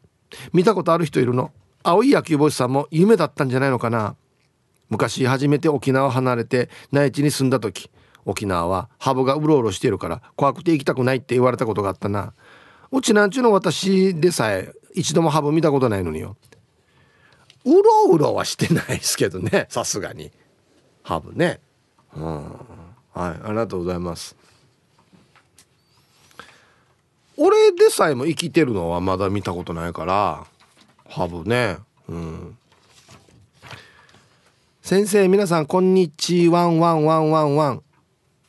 見たことある人いるの。青い野球帽子さんも夢だったんじゃないのかな。昔初めて沖縄を離れて内地に住んだ時、沖縄はハブがうろうろしているから怖くて行きたくないって言われたことがあったな。うちなんちゅうの私でさえ一度もハブ見たことないのによ。うろうろはしてないですけどね、さすがにハブね。はい、ありがとうございます。俺でさえも生きてるのはまだ見たことないからハブね。先生、皆さんこんにちは、ワンワンワンワンワン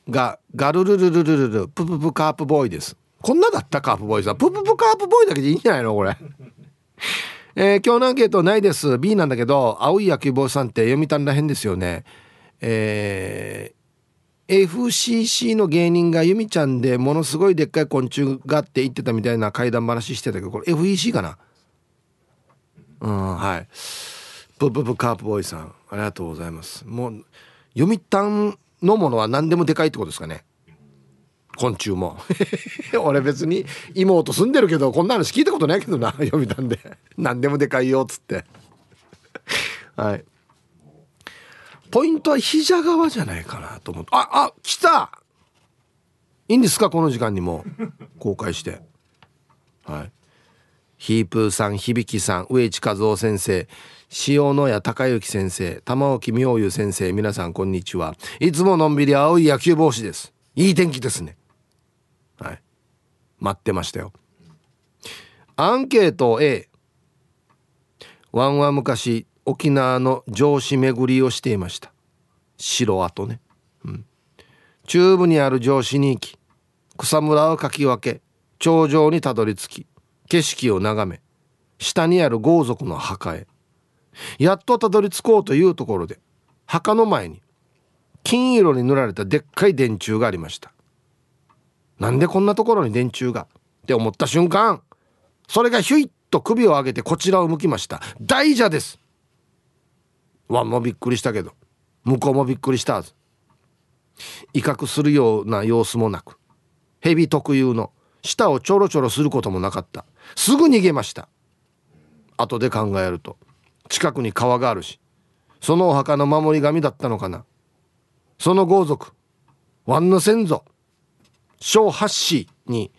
がガルルルルルルルプププカープボーイです。こんなだったカープボーイさん、プププカープボーイだけでいいんじゃないのこれ今日のアンケートないです。 B なんだけど、青い野球帽子さんって読谷らへんですよね。FCC の芸人がユミちゃんでものすごいでっかい昆虫があって言ってたみたいな怪談話してたけど、これ FEC かな。はい、ブブブカープボーイさん、ありがとうございます。もう読谷のものは何でもでかいってことですかね、昆虫も俺別に妹住んでるけどこんな話聞いたことないけどな読谷で何でもでかいよっつってはい、ポイントは膝側じゃないかなと思って。あ、来た。いいんですかこの時間にも公開して。はい。ヒープーさん、響さん、上地和夫先生、塩野谷隆之先生、玉置妙優先生、皆さんこんにちは。いつものんびり青い野球帽子です。いい天気ですね。はい。待ってましたよ。アンケート A。ワンは昔、沖縄の城址巡りをしていました。城跡ね、中部にある城址に行き、草むらをかき分け、頂上にたどり着き、景色を眺め、下にある豪族の墓へやっとたどり着こうというところで、墓の前に金色に塗られたでっかい電柱がありました。なんでこんなところに電柱がって思った瞬間、それがヒュイッと首を上げてこちらを向きました。大蛇です。ワンもびっくりしたけど向こうもびっくりしたはず。威嚇するような様子もなく、蛇特有の舌をちょろちょろすることもなかった。すぐ逃げました。後で考えると近くに川があるし、そのお墓の守り神だったのかな。その豪族ワンの先祖ショウハッシーに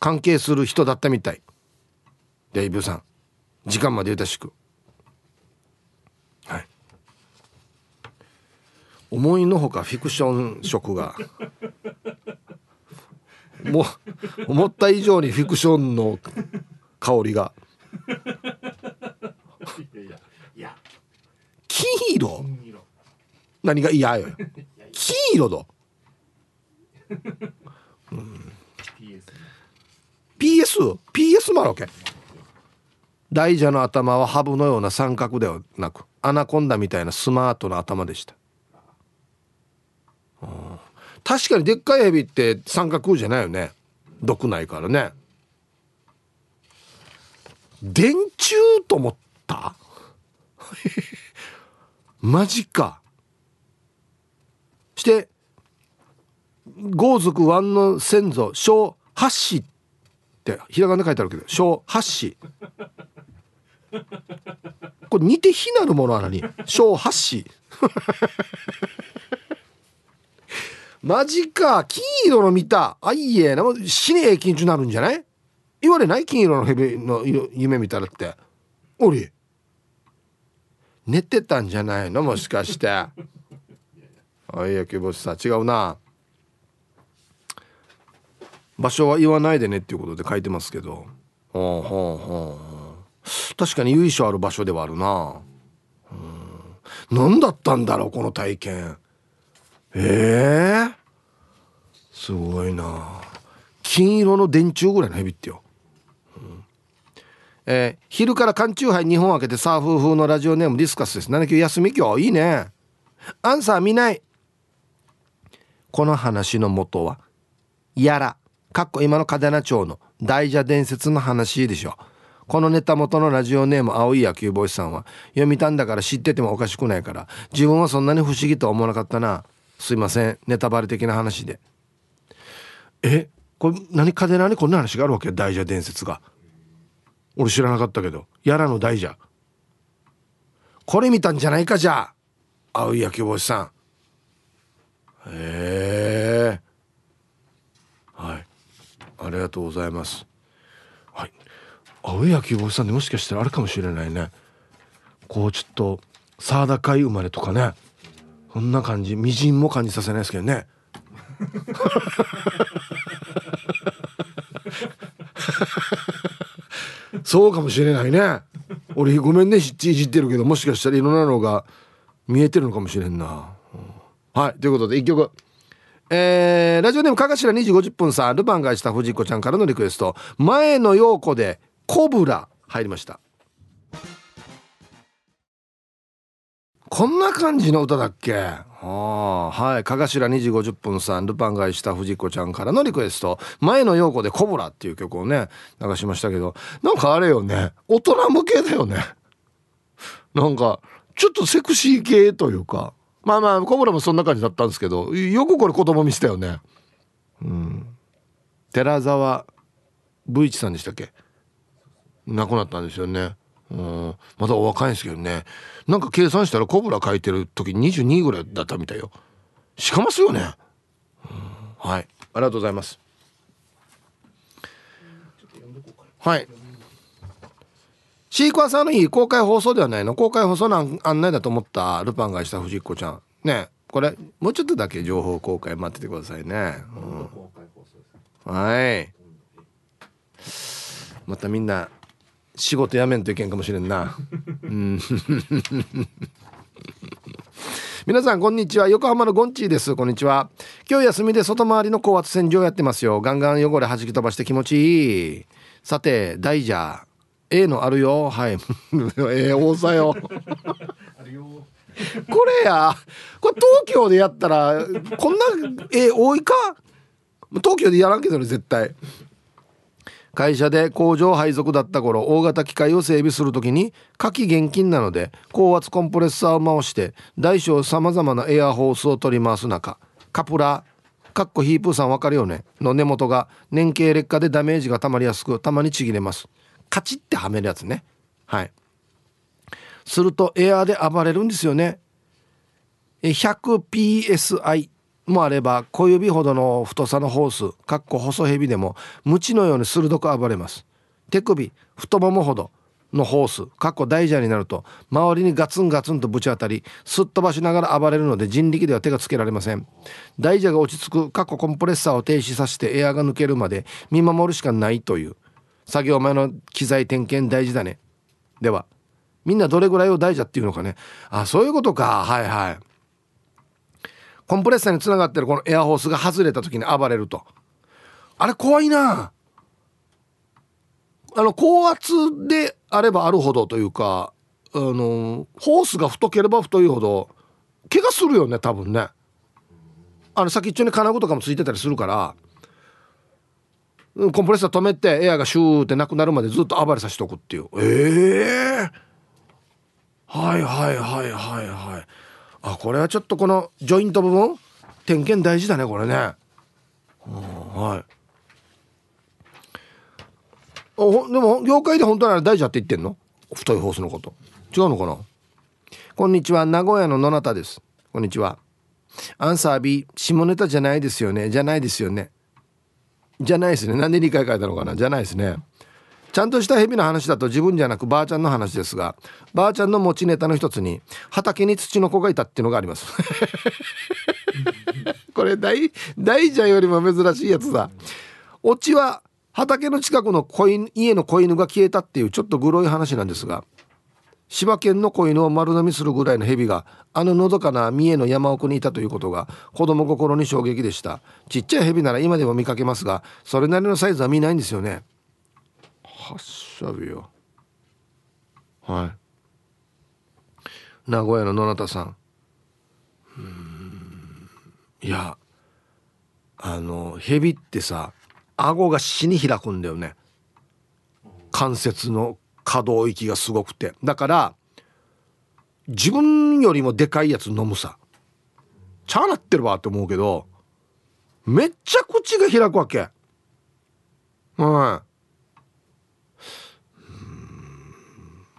関係する人だったみたいで、イブさん時間までゆたしく。はい。思いのほかフィクション色がもう思った以上にフィクションの香りがいや黄色何が嫌よ黄色だPS もあるわけ。大蛇の頭はハブのような三角ではなく、アナコンダみたいなスマートな頭でした。確かにでっかいヘビって三角じゃないよね。毒ないからね。電柱と思ったマジか。して豪族ワンの先祖ショウハッシーってひらがな書いてあるけど、ショウハッシーこれ似て非なるものなのにショウハッシーマジか。金色の見たあいえな死ねえ金中になるんじゃない？言われない？金色の蛇の夢見たらって、おり寝てたんじゃないのもしかしてあいやけぼしさ違うな。場所は言わないでねっていうことで書いてますけど、確かに由緒ある場所ではあるな。何だったんだろうこの体験。すごいな。金色の電柱ぐらいのヘビってよ。昼から缶チューハイ2本開けてサーフ風のラジオネームディスカスです。7級休み今日いいね。アンサー見ない。この話の元はやらかっこ今の嘉手納町の大蛇伝説の話でしょ。このネタ元のラジオネーム青い野球帽子さんは読みたんだから知っててもおかしくないから、自分はそんなに不思議とは思わなかったな。すいませんネタバレ的な話で。これ何嘉手納にこんな話があるわけ。大蛇伝説が俺知らなかったけど、やらの大蛇これ見たんじゃないか。じゃあ青い野球帽子さんはいありがとうございます。はい、青い野球帽子さんでもしかしたらあるかもしれないね。こうちょっと沢田海生まれとかね、こんな感じみじんも感じさせないですけどね。そうかもしれないね。俺ごめんねいじってるけど、もしかしたらいろんなのが見えてるのかもしれんな。はいということで1曲。ラジオネームかがしら2時50分さん、ルパンがした藤子ちゃんからのリクエスト、前の陽子でコブラ入りました。こんな感じの歌だっけ。はい、かがしら2時50分さん、ルパンがした藤子ちゃんからのリクエスト、前の陽子でコブラっていう曲をね流しましたけど、なんかあれよね、大人向けだよね。なんかちょっとセクシー系というか、まあコブラもそんな感じだったんですけど、よくこれ子供見せたよね。寺沢武一さんでしたっけ、亡くなったんですよね。まだお若いんですけどね。なんか計算したらコブラ書いてる時22ぐらいだったみたいよ。しかますよね。はい、ありがとうございます。はいシークワーサーの日、公開放送ではないの。公開放送の案内だと思ったルパンがした藤子ちゃんね。これもうちょっとだけ情報公開待っててくださいね。はいまたみんな仕事やめんといけんかもしれんな皆さんこんにちは、横浜のゴンチーです。こんにちは。今日休みで外回りの高圧洗浄やってますよ。ガンガン汚れ弾き飛ばして気持ちいい。さて大蛇A のあるよ。はい多さよあるよこれやこれ東京でやったらこんな多いか。東京でやらんけどね絶対。会社で工場配属だった頃、大型機械を整備するときに火気厳禁なので高圧コンプレッサーを回して大小さまざまなエアホースを取り回す中、カプラーかっこヒープーさんわかるよねの根元が年経劣化でダメージがたまりやすく、たまにちぎれます。カチッってはめるやつね。はい、するとエアーで暴れるんですよね。 100psi もあれば小指ほどの太さのホースかっこ細ヘビでもムチのように鋭く暴れます。手首太ももほどのホースかっこ大蛇になると周りにガツンガツンとぶち当たり、すっ飛ばしながら暴れるので人力では手がつけられません。大蛇が落ち着くかっこコンプレッサーを停止させてエアーが抜けるまで見守るしかないという作業前の機材点検大事だね。ではみんなどれぐらいを大蛇っていうのかね。あ、そういうことか。はいはい。コンプレッサーにつながってるこのエアホースが外れた時に暴れると、あれ怖いな。高圧であればあるほどというか、ホースが太ければ太いほど怪我するよね、多分ね。先っちょに金具とかもついてたりするから、コンプレッサー止めてエアがシューってなくなるまでずっと暴れさせておくっていう。はいはいはいはいはい。これはちょっとこのジョイント部分点検大事だね、これね。でも業界で本当にあれ大事だって言ってんの？太いホースのこと。違うのかな。こんにちは、名古屋の野中です。こんにちは。アンサー B、 下ネタじゃないですよね。じゃないですよね。じゃないですね。なんで理解変えたのかな。じゃないですね。ちゃんとしたヘビの話だと自分じゃなくばあちゃんの話ですが、ばあちゃんの持ちネタの一つに畑に土の子がいたっていうのがありますこれ大蛇よりも珍しいやつだ。オチは畑の近くの家の子犬が消えたっていうちょっとグロい話なんですが、柴犬の子犬を丸飲みするぐらいのヘビがあののどかな三重の山奥にいたということが子供心に衝撃でした。ちっちゃいヘビなら今でも見かけますが、それなりのサイズは見ないんですよね。発射日よ。はい。名古屋の野中さん。いや、ヘビってさ、顎が死に開くんだよね。関節の可動域がすごくて、だから自分よりもでかいやつ飲むさ。ちゃあなってるわって思うけど、めっちゃ口が開くわけ。はい。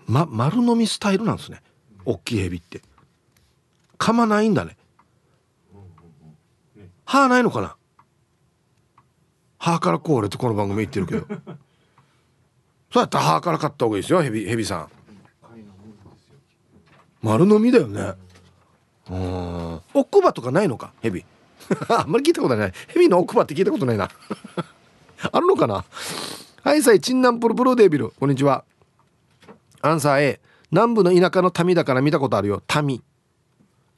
丸飲みスタイルなんですね、大きいヘビって。噛まないんだね。歯ないのかな。歯からこうれってこの番組言ってるけどそうやったら歯から買った方がいいですよ、ヘビさん。丸飲みだよね。奥歯とかないのか、ヘビあんまり聞いたことない。ヘビの奥歯って聞いたことないなあるのかな。はいさい、チンナンプルプルデビル、こんにちは。アンサー A、 南部の田舎の民だから見たことあるよ。民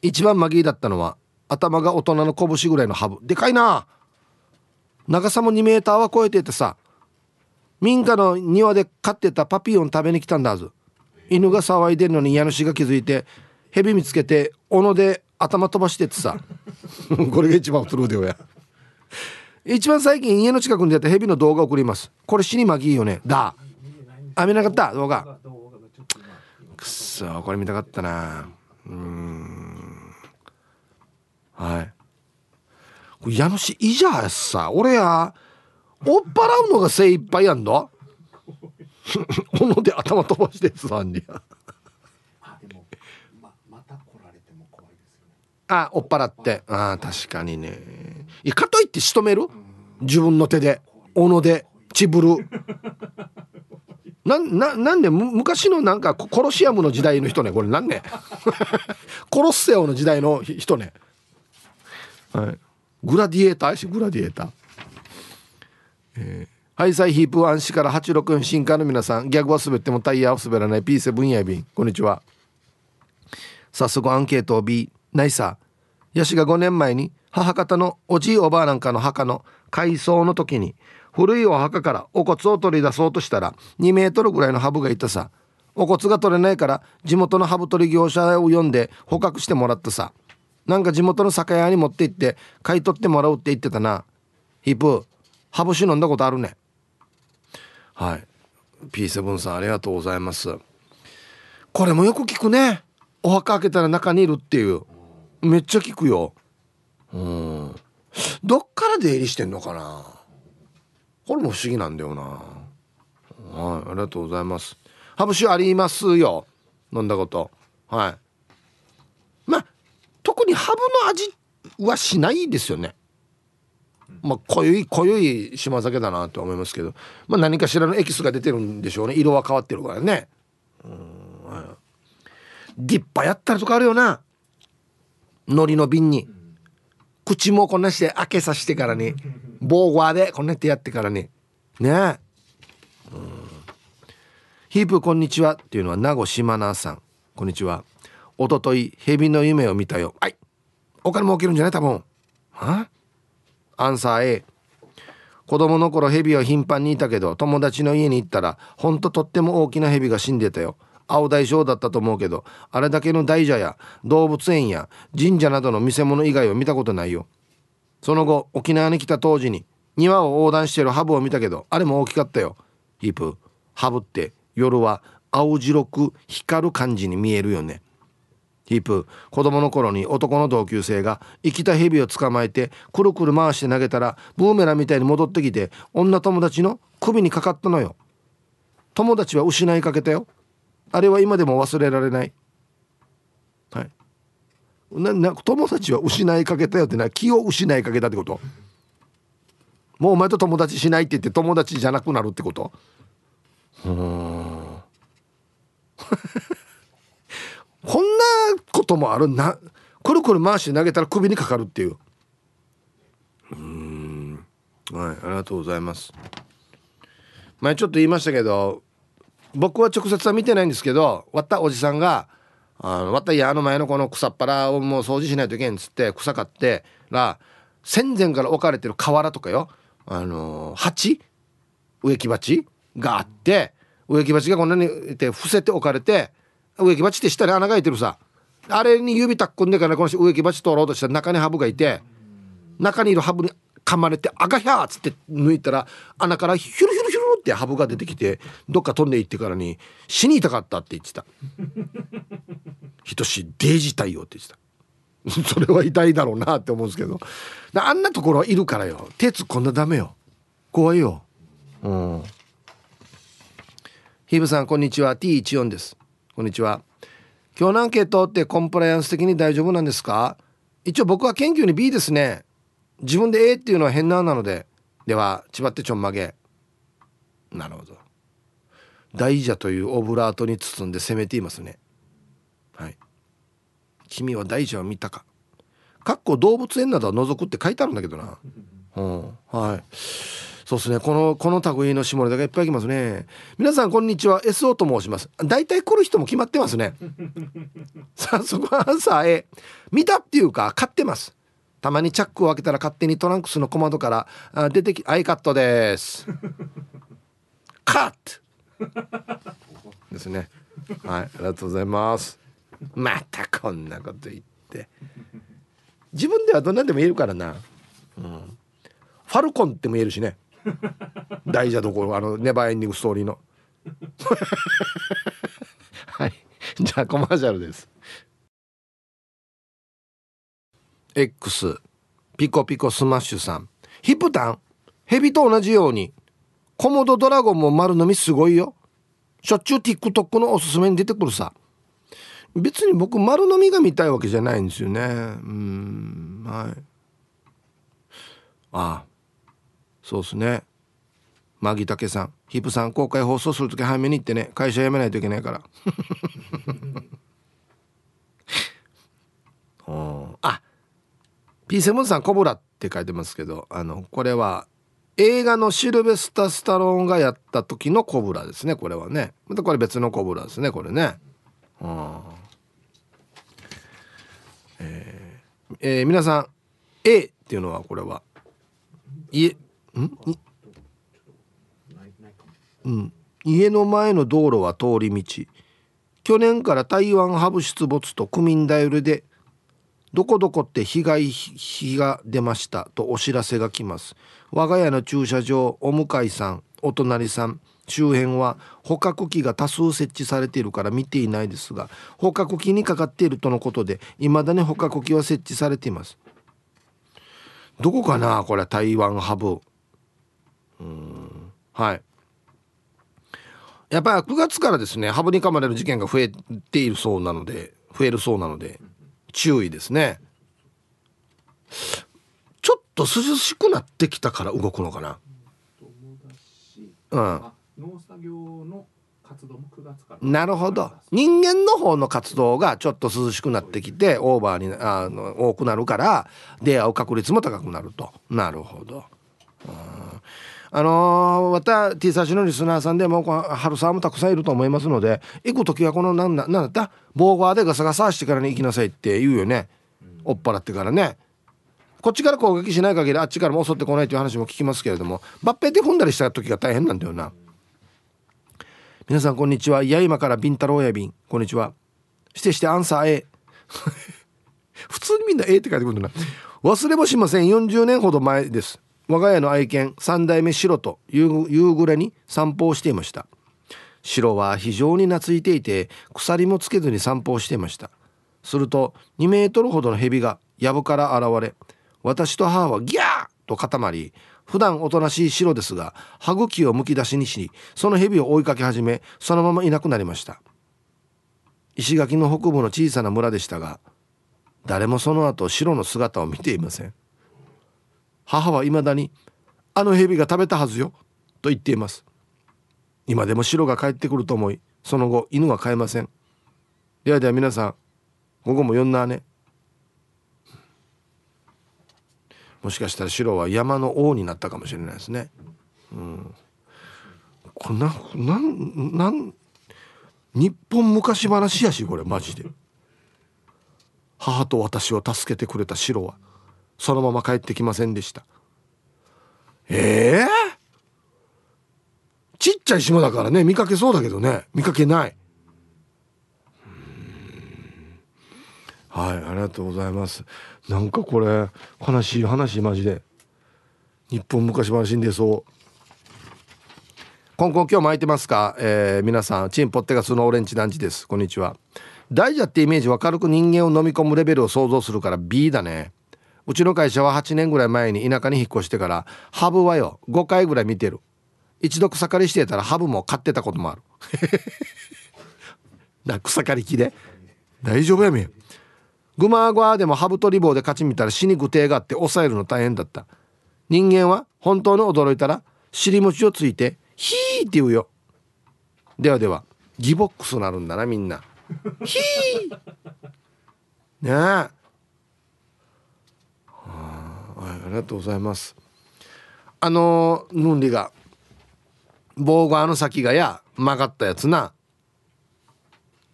一番マギーだったのは頭が大人の拳ぐらいのハブでかいな。長さも2メーターは超えててさ、民家の庭で飼ってたパピヨン食べに来たんだはず。犬が騒いでるのに家主が気づいてヘビ見つけて斧で頭飛ばしてってさこれが一番トルーデオや一番最近家の近くに出たヘビの動画送ります。これ死にマギーよね。だ見なかった動画。くそ、これ見たかったな。はい。これ家主いいじゃんさ、俺や追っ払うのが精一杯やんの。斧で頭飛ばしてさんに。あ、追っ払って。あ、確かにね。いや、かといって仕留める？自分の手で斧でちぶる。なんで昔のなんかコロシアムの時代の人ね、これなんねコロッセオの時代の人ね、はい、グラディエーター。ハイサイヒープアンシから864進化の皆さん、ギャグは滑ってもタイヤは滑らない P7 や便、こんにちは。早速アンケートを B、 ないさヤシが5年前に母方のおじいおばあなんかの墓の改葬の時に古いお墓からお骨を取り出そうとしたら2メートルぐらいのハブがいたさ。お骨が取れないから地元のハブ取り業者を呼んで捕獲してもらったさ。なんか地元の酒屋に持って行って買い取ってもらうって言ってたな。ヒープーハブ酒飲んだことあるね。はい、P7 さんありがとうございます。これもよく聞くね、お墓開けたら中にいるっていう、めっちゃ聞くよ。うん。どっから出入りしてんのかな、これも不思議なんだよな。はい、ありがとうございます。ハブ酒ありますよ、飲んだこと。はい、まあ特にハブの味はしないですよね。まあ濃い島酒だなと思いますけど、まあ何かしらのエキスが出てるんでしょうね。色は変わってるからね。うん、はい、ディッパやったらとかあるよな、海苔の瓶に口もこんなして開けさせてからに、ボーゴアでこんなってやってからにね。うん、ヒープこんにちはっていうのは名護島奈さん、こんにちは。おととい蛇の夢を見たよ。はい、お金も起きるんじゃない多分。はアンサー A。 子供の頃ヘビは頻繁にいたけど、友達の家に行ったらほんととっても大きなヘビが死んでたよ。青大将だったと思うけど、あれだけの大蛇や動物園や神社などの見せ物以外は見たことないよ。その後沖縄に来た当時に庭を横断してるハブを見たけど、あれも大きかったよ。ヒープ、ハブって夜は青白く光る感じに見えるよね。ヒープ、子供の頃に男の同級生が生きたヘビを捕まえてくるくる回して投げたらブーメランみたいに戻ってきて女友達の首にかかったのよ。友達は失いかけたよ。あれは今でも忘れられない。はい。友達は失いかけたよってな、気を失いかけたってこと。もうお前と友達しないって言って友達じゃなくなるってこと。こんなこともあるな。くるくる回して投げたら首にかかるっていう。はい、ありがとうございます。前ちょっと言いましたけど、僕は直接は見てないんですけど、わったおじさんがわった家の前のこの草っぱらをもう掃除しないといけんっつって草買ってら、戦前から置かれてる瓦とかよ、鉢、植木鉢があって、植木鉢がこんなに伏せて置かれて、植木鉢って下に穴が開いてるさ、あれに指たっこんでからこの人植木鉢取ろうとしたら中にハブがいて、中にいるハブに噛まれてあがひゃーっつって抜いたら、穴からヒュルヒュルヒュルってハブが出てきてどっか飛んでいってからに死に痛かったって言ってた。ひとしデージ対応って言ってた。それは痛いだろうなって思うんですけど、あんなところはいるからよ、手突っ込んだらダメよ、怖いよ。うん。ヒブさんこんにちは、 T14 です。こんにちは。今日のアンケートってコンプライアンス的に大丈夫なんですか？一応僕は研究に B ですね。自分で A っていうのは変ななので。ではちばってちょんまげ。なるほど。大蛇というオブラートに包んで攻めていますね。はい。君は大蛇を見たか。かっこ動物園などは覗くって書いてあるんだけどな。うん。はい。そうですね。この類の下ネタがいっぱい来ますね。皆さんこんにちは。SO と申します。大体来る人も決まってますね。早速アンサー A。見たっていうか買ってます。たまにチャックを開けたら勝手にトランクスの小窓から出てき、アイカットです。カットですね。はい、ありがとうございます。またこんなこと言って、自分ではどんなんでも言えるからな。うん、ファルコンっても言えるしね。大蛇どころ、ネバーエンディングストーリーの。はい、じゃあコマーシャルです。X ピコピコスマッシュさん、ヒプタン、ヘビと同じようにコモドドラゴンも丸飲みすごいよ。しょっちゅう TikTok のおすすめに出てくるさ。別に僕丸飲みが見たいわけじゃないんですよね。はい。ああ、そうですね。マギタケさん、ヒプさん公開放送するとき早めに行ってね、会社辞めないといけないから。あ、P7 さんコブラって書いてますけど、これは映画のシルベスタ・スタローンがやった時のコブラですね。これはね、またこれ別のコブラですね、これね。皆さん A っていうのは、これはい家の前の道路は通り道。去年から台湾ハブ出没と区民大揺れでどこどこって被害が出ましたとお知らせが来ます。我が家の駐車場、お向かいさん、お隣さん、周辺は捕獲器が多数設置されているから見ていないですが、捕獲器にかかっているとのことで、未だに捕獲器は設置されています。どこかなこれ、台湾ハブ。はい、やっぱり9月からですね、ハブに噛まれる事件が増えるそうなので注意ですね。ちょっと涼しくなってきたから動くのかな。農作業の活動も9月から。なるほど。人間の方の活動がちょっと涼しくなってきて多くなるから出会う確率も高くなると。なるほど。また T サージのリスナーさんでも春さんもたくさんいると思いますので、行く時はこのなんだったボーバーでガサガサしてからに行きなさいって言うよね。追っ払ってからね、こっちから攻撃しない限りあっちからも襲ってこないという話も聞きますけれども、バッペで踏んだりした時が大変なんだよな。皆さんこんにちは。いや今からビンタロウやビン、こんにちは。してアンサー A 普通にみんな A って書いてくるんだな。忘れもしません。40年ほど前です。我が家の愛犬3代目シロと夕暮れに散歩をしていました。シロは非常に懐いていて鎖もつけずに散歩をしていました。すると2メートルほどのヘビが藪から現れ、私と母はギャーと固まり、普段おとなしいシロですが歯茎をむき出しにし、そのヘビを追いかけ始め、そのままいなくなりました。石垣の北部の小さな村でしたが、誰もその後シロの姿を見ていません。母は未だにあのヘビが食べたはずよと言っています。今でもシロが帰ってくると思い、その後犬は飼えません。ではでは皆さん、午後も呼んだね。もしかしたらシロは山の王になったかもしれないですね。これ日本昔話やし、これマジで。母と私を助けてくれたシロはそのまま帰ってきませんでした。ちっちゃい島だからね、見かけそうだけどね、見かけない。はい、ありがとうございます。なんかこれ悲しい話、マジで日本昔話に出そう。コンコン今日巻いてますか？皆さんチンポッテガスのオレンジ団地です。こんにちは。大蛇ってイメージは軽く人間を飲み込むレベルを想像するから B だね。うちの会社は8年ぐらい前に田舎に引っ越してからハブはよ5回ぐらい見てる。一度草刈りしてたらハブも飼ってたこともあるな、草刈り機で大丈夫やめん。グマーゴアでもハブ取り棒で勝ち見たら死に具体があって抑えるの大変だった。人間は本当に驚いたら尻餅をついてヒーって言うよ。ではではギボックスなるんだなみんなヒーねえ。はい、ありがとうございます。ヌンリが棒があの先がや曲がったやつな、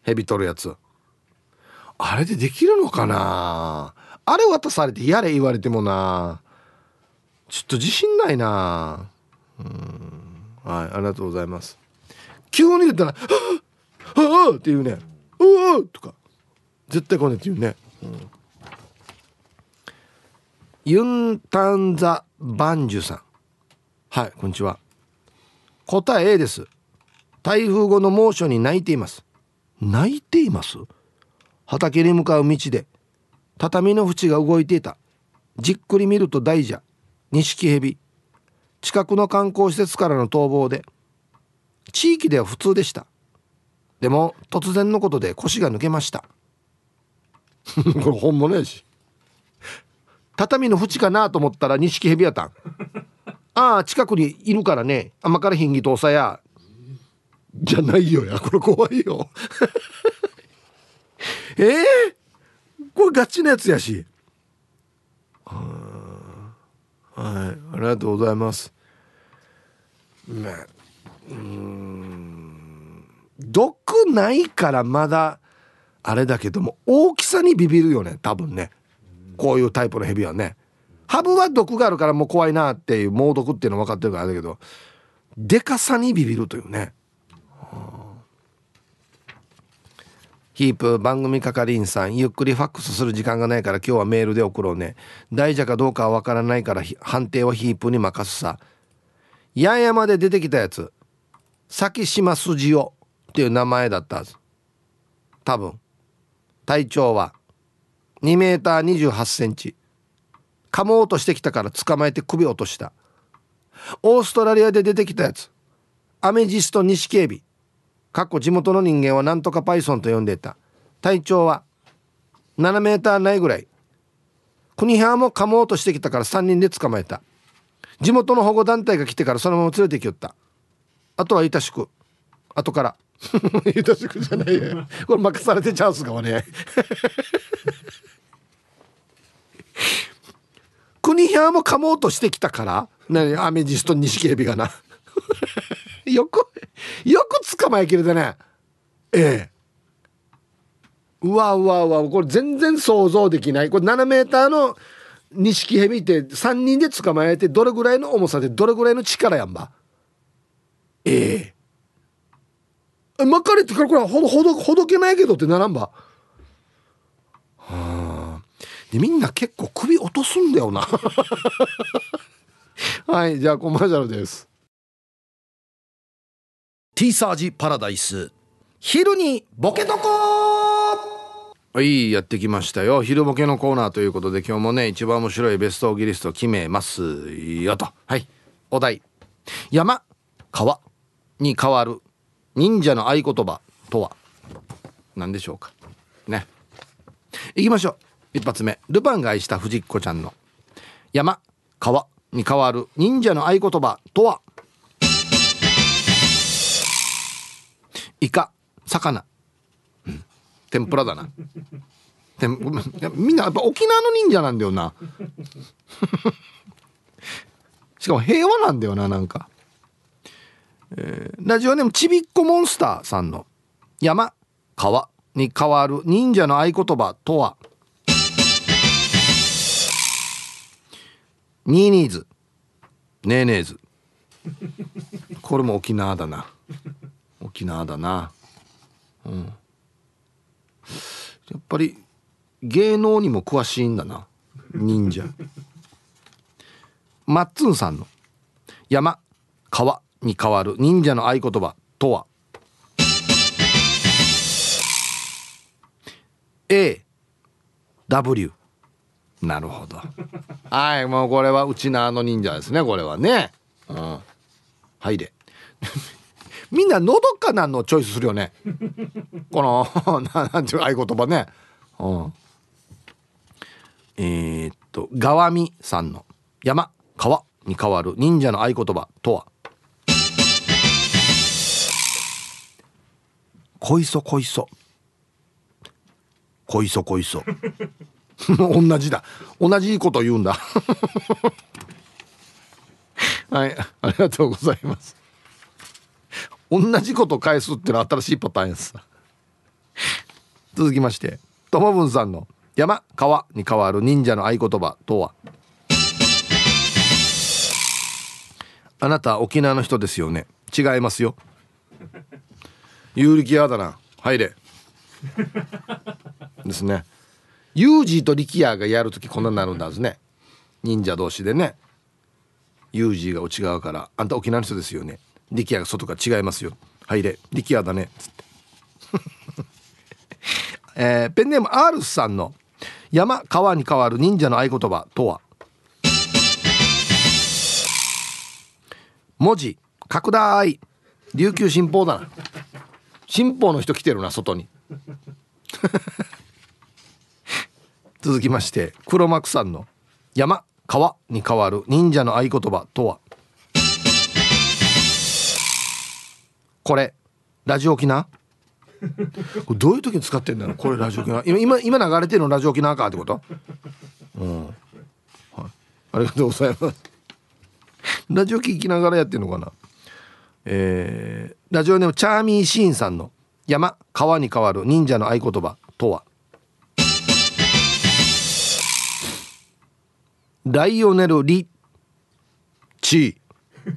ヘビ取るやつ、あれでできるのかな。あれ渡されてやれ言われてもな、ちょっと自信ないな。はい、ありがとうございます。急に言ったらはぁはぁって言うね。ううとか絶対来ねって言うね。ユンタンザバンジュさん、はい、こんにちは。答え A です。台風後の猛暑に泣いています。泣いています。畑に向かう道で畳の縁が動いていた。じっくり見ると大蛇、ニシキヘビ、近くの観光施設からの逃亡で地域では普通でした。でも突然のことで腰が抜けましたこれ本物やし、畳の縁かなと思ったらニシキヘビやたんああ近くにいるからね、甘からヒンギとおさやじゃないよや、これ怖いよこれガチなやつやし。はい、ありがとうございます。毒ないからまだあれだけども、大きさにビビるよね多分ね、こういうタイプのヘビはね。ハブは毒があるからもう怖いなっていう、猛毒っていうの分かってるからだけど、でかさにビビるというね。ヒープ番組係員さん、ゆっくりファックスする時間がないから今日はメールで送ろうね。大蛇かどうかは分からないから判定はヒープに任すさ。八重山で出てきたやつ、先島筋夫っていう名前だったはず。多分体長は2メーター28センチ。噛もうとしてきたから捕まえて首落とした。オーストラリアで出てきたやつ。アメジストニシキヘビ。かっこ地元の人間はなんとかパイソンと呼んでいた。体長は7メーターないぐらい。クニハーも噛もうとしてきたから3人で捕まえた。地元の保護団体が来てからそのまま連れてきよった。あとはいたしく後からいたしくじゃないやこれ任されてチャンスがわねクニハーも噛もうとしてきたから何アメジストニシキヘビがなよく捕まえきれたね。ええ、うわこれ全然想像できない。これ7メーターのニシキヘビって3人で捕まえてどれぐらいの重さでどれぐらいの力やんば。ええー、まかれてからこれほどけないけどってならんば。はあ、でみんな結構首落とすんだよなはい、じゃあコマーシャルです。Tサージパラダイス、昼にボケとこー。はい、やってきましたよ。昼ボケのコーナーということで、今日もね、一番面白いベストオギリストを決めますよと。はい、お題。山、川に変わる忍者の合言葉とは何でしょうかね。いきましょう。一発目。ルパンが愛した藤子ちゃんの山、川に変わる忍者の合言葉とは。イカ、魚。天ぷらだな。みんなやっぱ沖縄の忍者なんだよなしかも平和なんだよな、なんか、ラジオネームちびっこモンスターさんの山川に変わる忍者の合言葉とはニーニーズネーネーズこれも沖縄だな。うん、やっぱり芸能にも詳しいんだな、忍者マッツンさんの山川に変わる忍者の合言葉とはAW。 なるほどはい、もうこれはうちなあの忍者ですね、これはね。うん、はいでみんなのどかなのチョイスするよねこのなんていう合言葉ね。うん、がわみさんの山川に変わる忍者の合言葉とはこいそ同じこと言うんだはい、ありがとうございます。同じこと返すってのは新しいパターンです。続きましてともぶんさんの山川に変わる忍者の合言葉とはあなた沖縄の人ですよね。違いますよ。有力屋だな。入れですね。ユージーと力屋がやるときこんなになるんだんですね、忍者同士でね。ユージーが内側からあんた沖縄の人ですよね、力也が外から違いますよ、入れ力也だねつって、ペンネーム R さんの山川に変わる忍者の合言葉とは文字拡大。琉球新報だな。新報の人来てるな、外に続きまして黒幕さんの山川に変わる忍者の合言葉とはこれラジオ沖縄これどういう時に使ってんだろう、これラジオ沖縄今流れてるのラジオ沖縄かってこと、うん、はい、ありがとうございますラジオ聞きながらやってるのかな。ラジオネームチャーミーシーンさんの山川に変わる忍者の合言葉とはライオネルリチー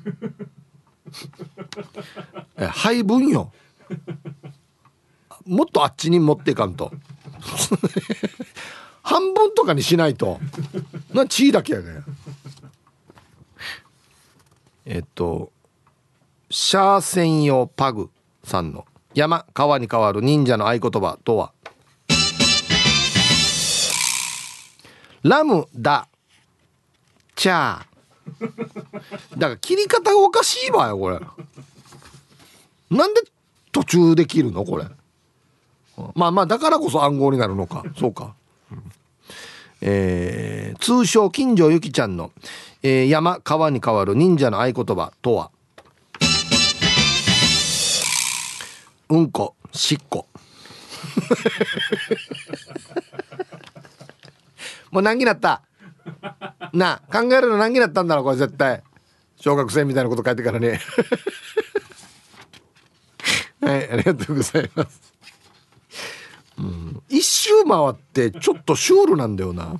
配分よ、もっとあっちに持っていかんと半分とかにしないとな、地位だけやね。シャー専用パグさんの山川に変わる忍者の合言葉とはラムダチャー。だから切り方がおかしいわよこれ。なんで途中で切るのこれ。まあまあだからこそ暗号になるのか。そうか、通称金城ゆきちゃんの、山川に変わる忍者の合言葉とはうんこしっこ。もう難儀だったなあ、考えるの難儀だったんだろうこれ。絶対小学生みたいなこと書いてからね。はいありがとうございます、うん、一周回ってちょっとシュールなんだよな。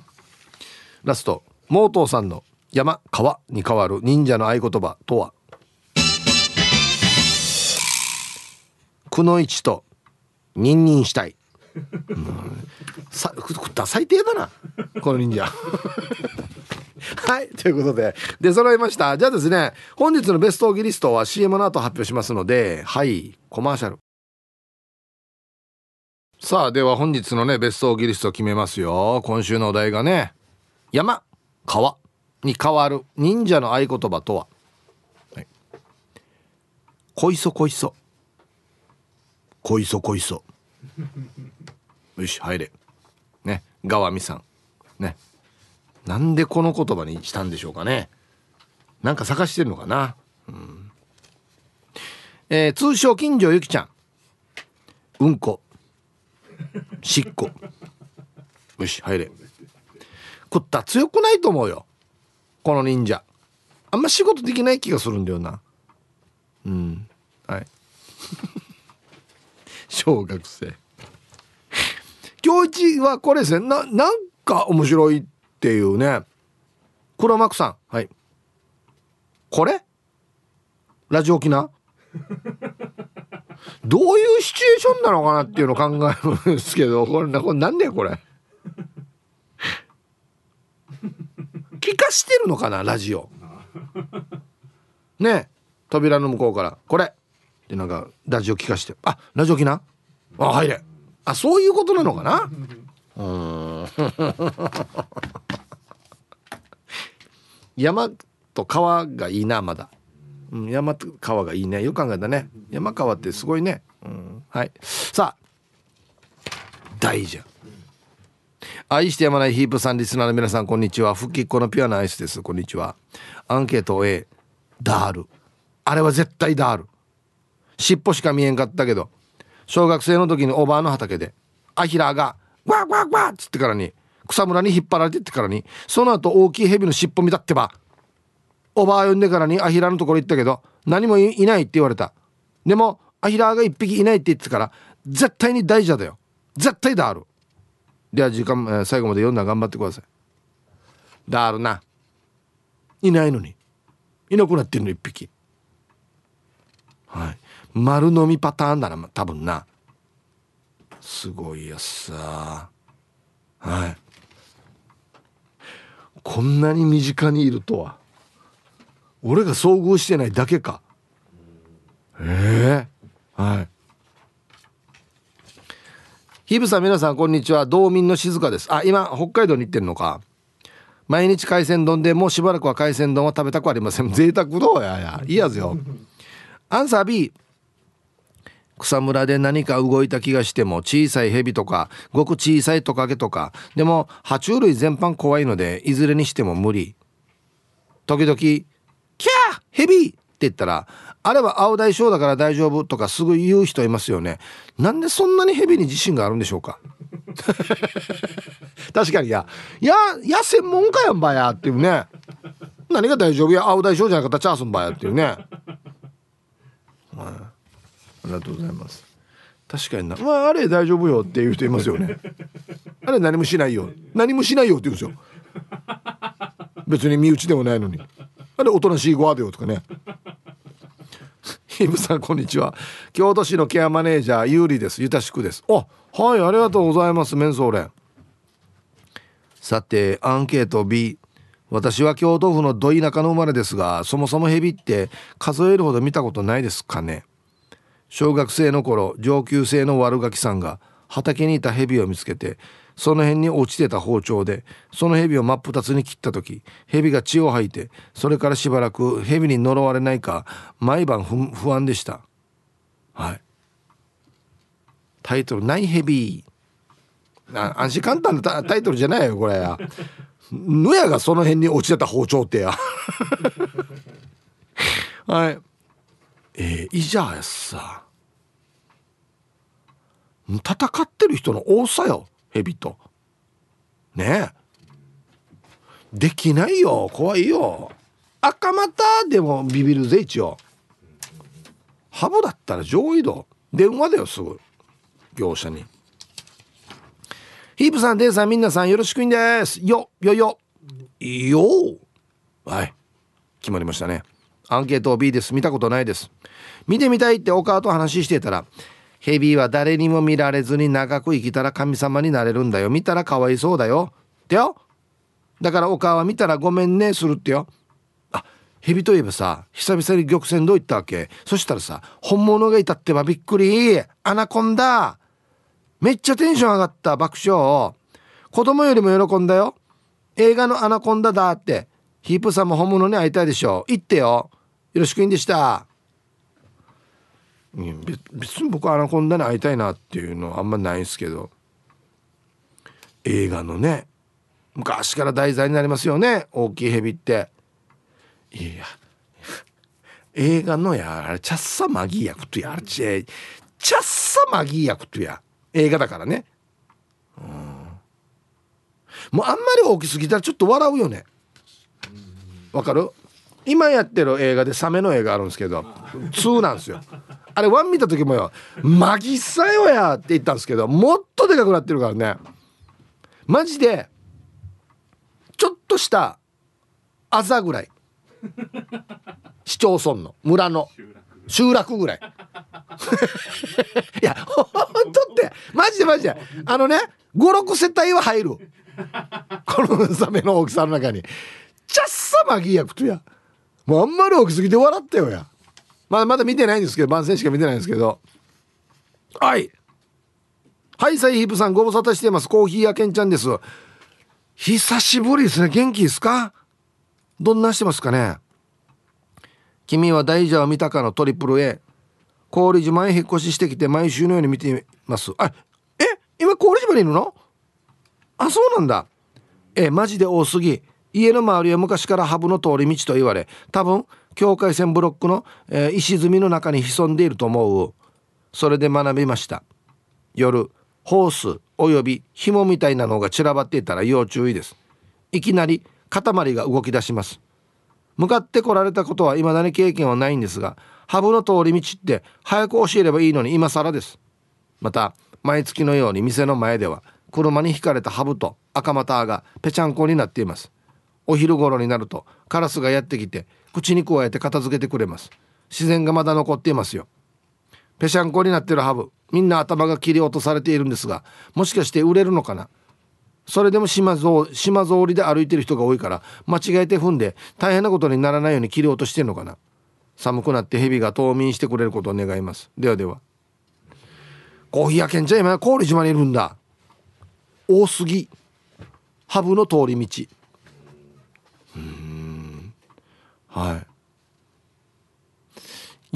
ラストモートーさんの山川に変わる忍者の合言葉とはくのいちとニンニンしたい。うん、ダサい程度なこの忍者。はいということで出揃いました。じゃあですね、本日のベストオギリストは CM の後発表しますので、はいコマーシャル。さあでは本日のねベストオギリストを決めますよ。今週のお題がね山川に変わる忍者の合言葉とは、はい、こいそこいそこいそこいそ。よし入れね、川見さんね、なんでこの言葉にしたんでしょうかね。なんか探してるのかな、うん通称金城ゆきちゃんうんこしっこ。よし入れ。こった強くないと思うよこの忍者。あんま仕事できない気がするんだよな。うんはい。小学生今日一はこれですね。 なんか面白いっていうね。黒幕さんはいこれラジオ沖縄どういうシチュエーションなのかなっていうのを考えるんですけど、これなんだよこれ。聞かしてるのかなラジオね。扉の向こうからこれでなんかラジオ聞かしてあラジオ聞きなあ入れあそういうことなのかな。山と川がいいなまだ、うん、山と川がいいね。よく考えたね山川ってすごいね、うん、はいさあ大じゃん。愛してやまないヒープさんリスナーの皆さんこんにちは。復帰っ子のピュアなアイスです。こんにちは。アンケート A ダール。あれは絶対ダール。尻尾しか見えんかったけど小学生の時におばあの畑でアヒラがワーワーワーっつってからに草むらに引っ張られてってからにその後大きいヘビの尻尾見たってばおばあ呼んでからにアヒラのところ行ったけど何もいないって言われた。でもアヒラが一匹いないって言ってから絶対に大蛇だよ絶対ダール。では時間最後まで読んだら頑張ってください。ダールないないのにいなくなってるの一匹。はい丸飲みパターンだな多分な。すごいやさ、はい、こんなに身近にいるとは俺が遭遇してないだけか。はいひぶさん皆さんこんにちは。道民の静香です。あ今北海道に行ってるのか。毎日海鮮丼でもうしばらくは海鮮丼は食べたくありません。贅沢どうやいいやつよ。アンサー B。草むらで何か動いた気がしても小さいヘビとかごく小さいトカゲとかでも爬虫類全般怖いのでいずれにしても無理。時々キャーヘビって言ったらあれは青大将だから大丈夫とかすぐ言う人いますよね。なんでそんなにヘビに自信があるんでしょうか。確かにいや専門家やんばやっていうね。何が大丈夫や青大将じゃなかったらチャースンばやっていうね。はい、ありがとうございます。確かにな、まあ、あれ大丈夫よっていう人いますよね。あれ何もしないよって言うんですよ。別に身内でもないのにあれおとなしいゴアだよとかね。ひぶさんこんにちは。京都市のケアマネージャーゆうりです。ゆたしくです。あはいありがとうございますメンソーレン。さてアンケート B 私は京都府のど田舎の生まれですが、そもそもヘビって数えるほど見たことないですかね。小学生の頃、上級生の悪ガキさんが畑にいたヘビを見つけて、その辺に落ちてた包丁でそのヘビを真っ二つに切った時、ヘビが血を吐いて、それからしばらくヘビに呪われないか毎晩不安でした。はい、タイトルないヘビ安心簡単なタイトルじゃないよこれや。ぬやがその辺に落ちてた包丁ってや。はい、いじゃあさ、戦ってる人の多さよ、ヘビとねえ、できないよ、怖いよ。赤股でもビビるぜ一応。ハブだったら上位度電話だよすぐ業者に。ヒープさん、デイさん、みんなさん、よろしくんです。よよよよ、はい、決まりましたね。アンケート B です。見たことないです。見てみたいってお母と話してたら、ヘビは誰にも見られずに長く生きたら神様になれるんだよ、見たらかわいそうだよってよ。だからお母は見たらごめんねするってよ。あ、ヘビといえばさ、久々に玉泉堂行ったわけ。そしたらさ、本物がいたってば、びっくり。アナコンダ、めっちゃテンション上がった、爆笑。子供よりも喜んだよ。映画のアナコンダだって。ヒープさんも本物に会いたいでしょ、行ってよ。よろしくいんでした。別に僕はアナコンダに会いたいなっていうのはあんまないんですけど、映画のね、昔から題材になりますよね、大きいヘビって。いや映画のや、あれチャッサマギー役とや、あれチャッサマギー役とや、映画だからね、うん、もうあんまり大きすぎたらちょっと笑うよね。わかる？今やってる映画でサメの映画あるんですけど、2なんですよあれ。1見た時もよ、マギサヨやって言ったんですけど、もっとでかくなってるからね。マジでちょっとしたあざぐらい、市町村の村の集落ぐらい。いやほんとって、マジでマジであのね、 5,6 世帯は入るこのサメの大きさの中に。ちゃっさまぎやくとや、もうあんまり大きすぎて笑ったよや。まだ見てないんですけど、番宣しか見てないんですけど。はいはい、サイヒープさん、ご無沙汰しています。コーヒーやけんちゃんです。久しぶりですね。元気ですか？どんなしてますかね。君は大蛇を見たかのトリプル A、 郡島へ引っ越ししてきて毎週のように見てます。あ、え、今郡島にいるの？あ、そうなんだ。マジで多すぎ。家の周りは昔からハブの通り道と言われ、多分境界線ブロックの、石積みの中に潜んでいると思う。それで学びました。夜、ホースおよび紐みたいなのが散らばっていたら要注意です。いきなり塊が動き出します。向かって来られたことは未だに経験はないんですが、ハブの通り道って早く教えればいいのに今更です。また毎月のように店の前では車にひかれたハブと赤股がぺちゃんこになっています。お昼頃になるとカラスがやってきて口に加えて片付けてくれます。自然がまだ残っていますよ。ぺしゃんこになってるハブ、みんな頭が切り落とされているんですが、もしかして売れるのかな。それでも島ぞうりで歩いてる人が多いから、間違えて踏んで大変なことにならないように切り落としてるのかな。寒くなってヘビが冬眠してくれることを願います。ではでは。コーヒーやけんちゃん、今郡島にいるんだ。多すぎ、ハブの通り道。はい、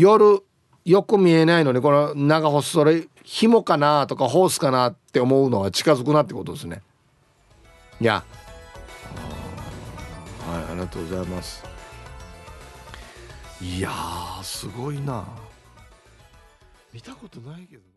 夜よく見えないのにこの長ホス、それ紐かなとかホースかなって思うのは近づくなってことですね。いや、はい、ありがとうございます。いやー、すごいな、見たことないけど。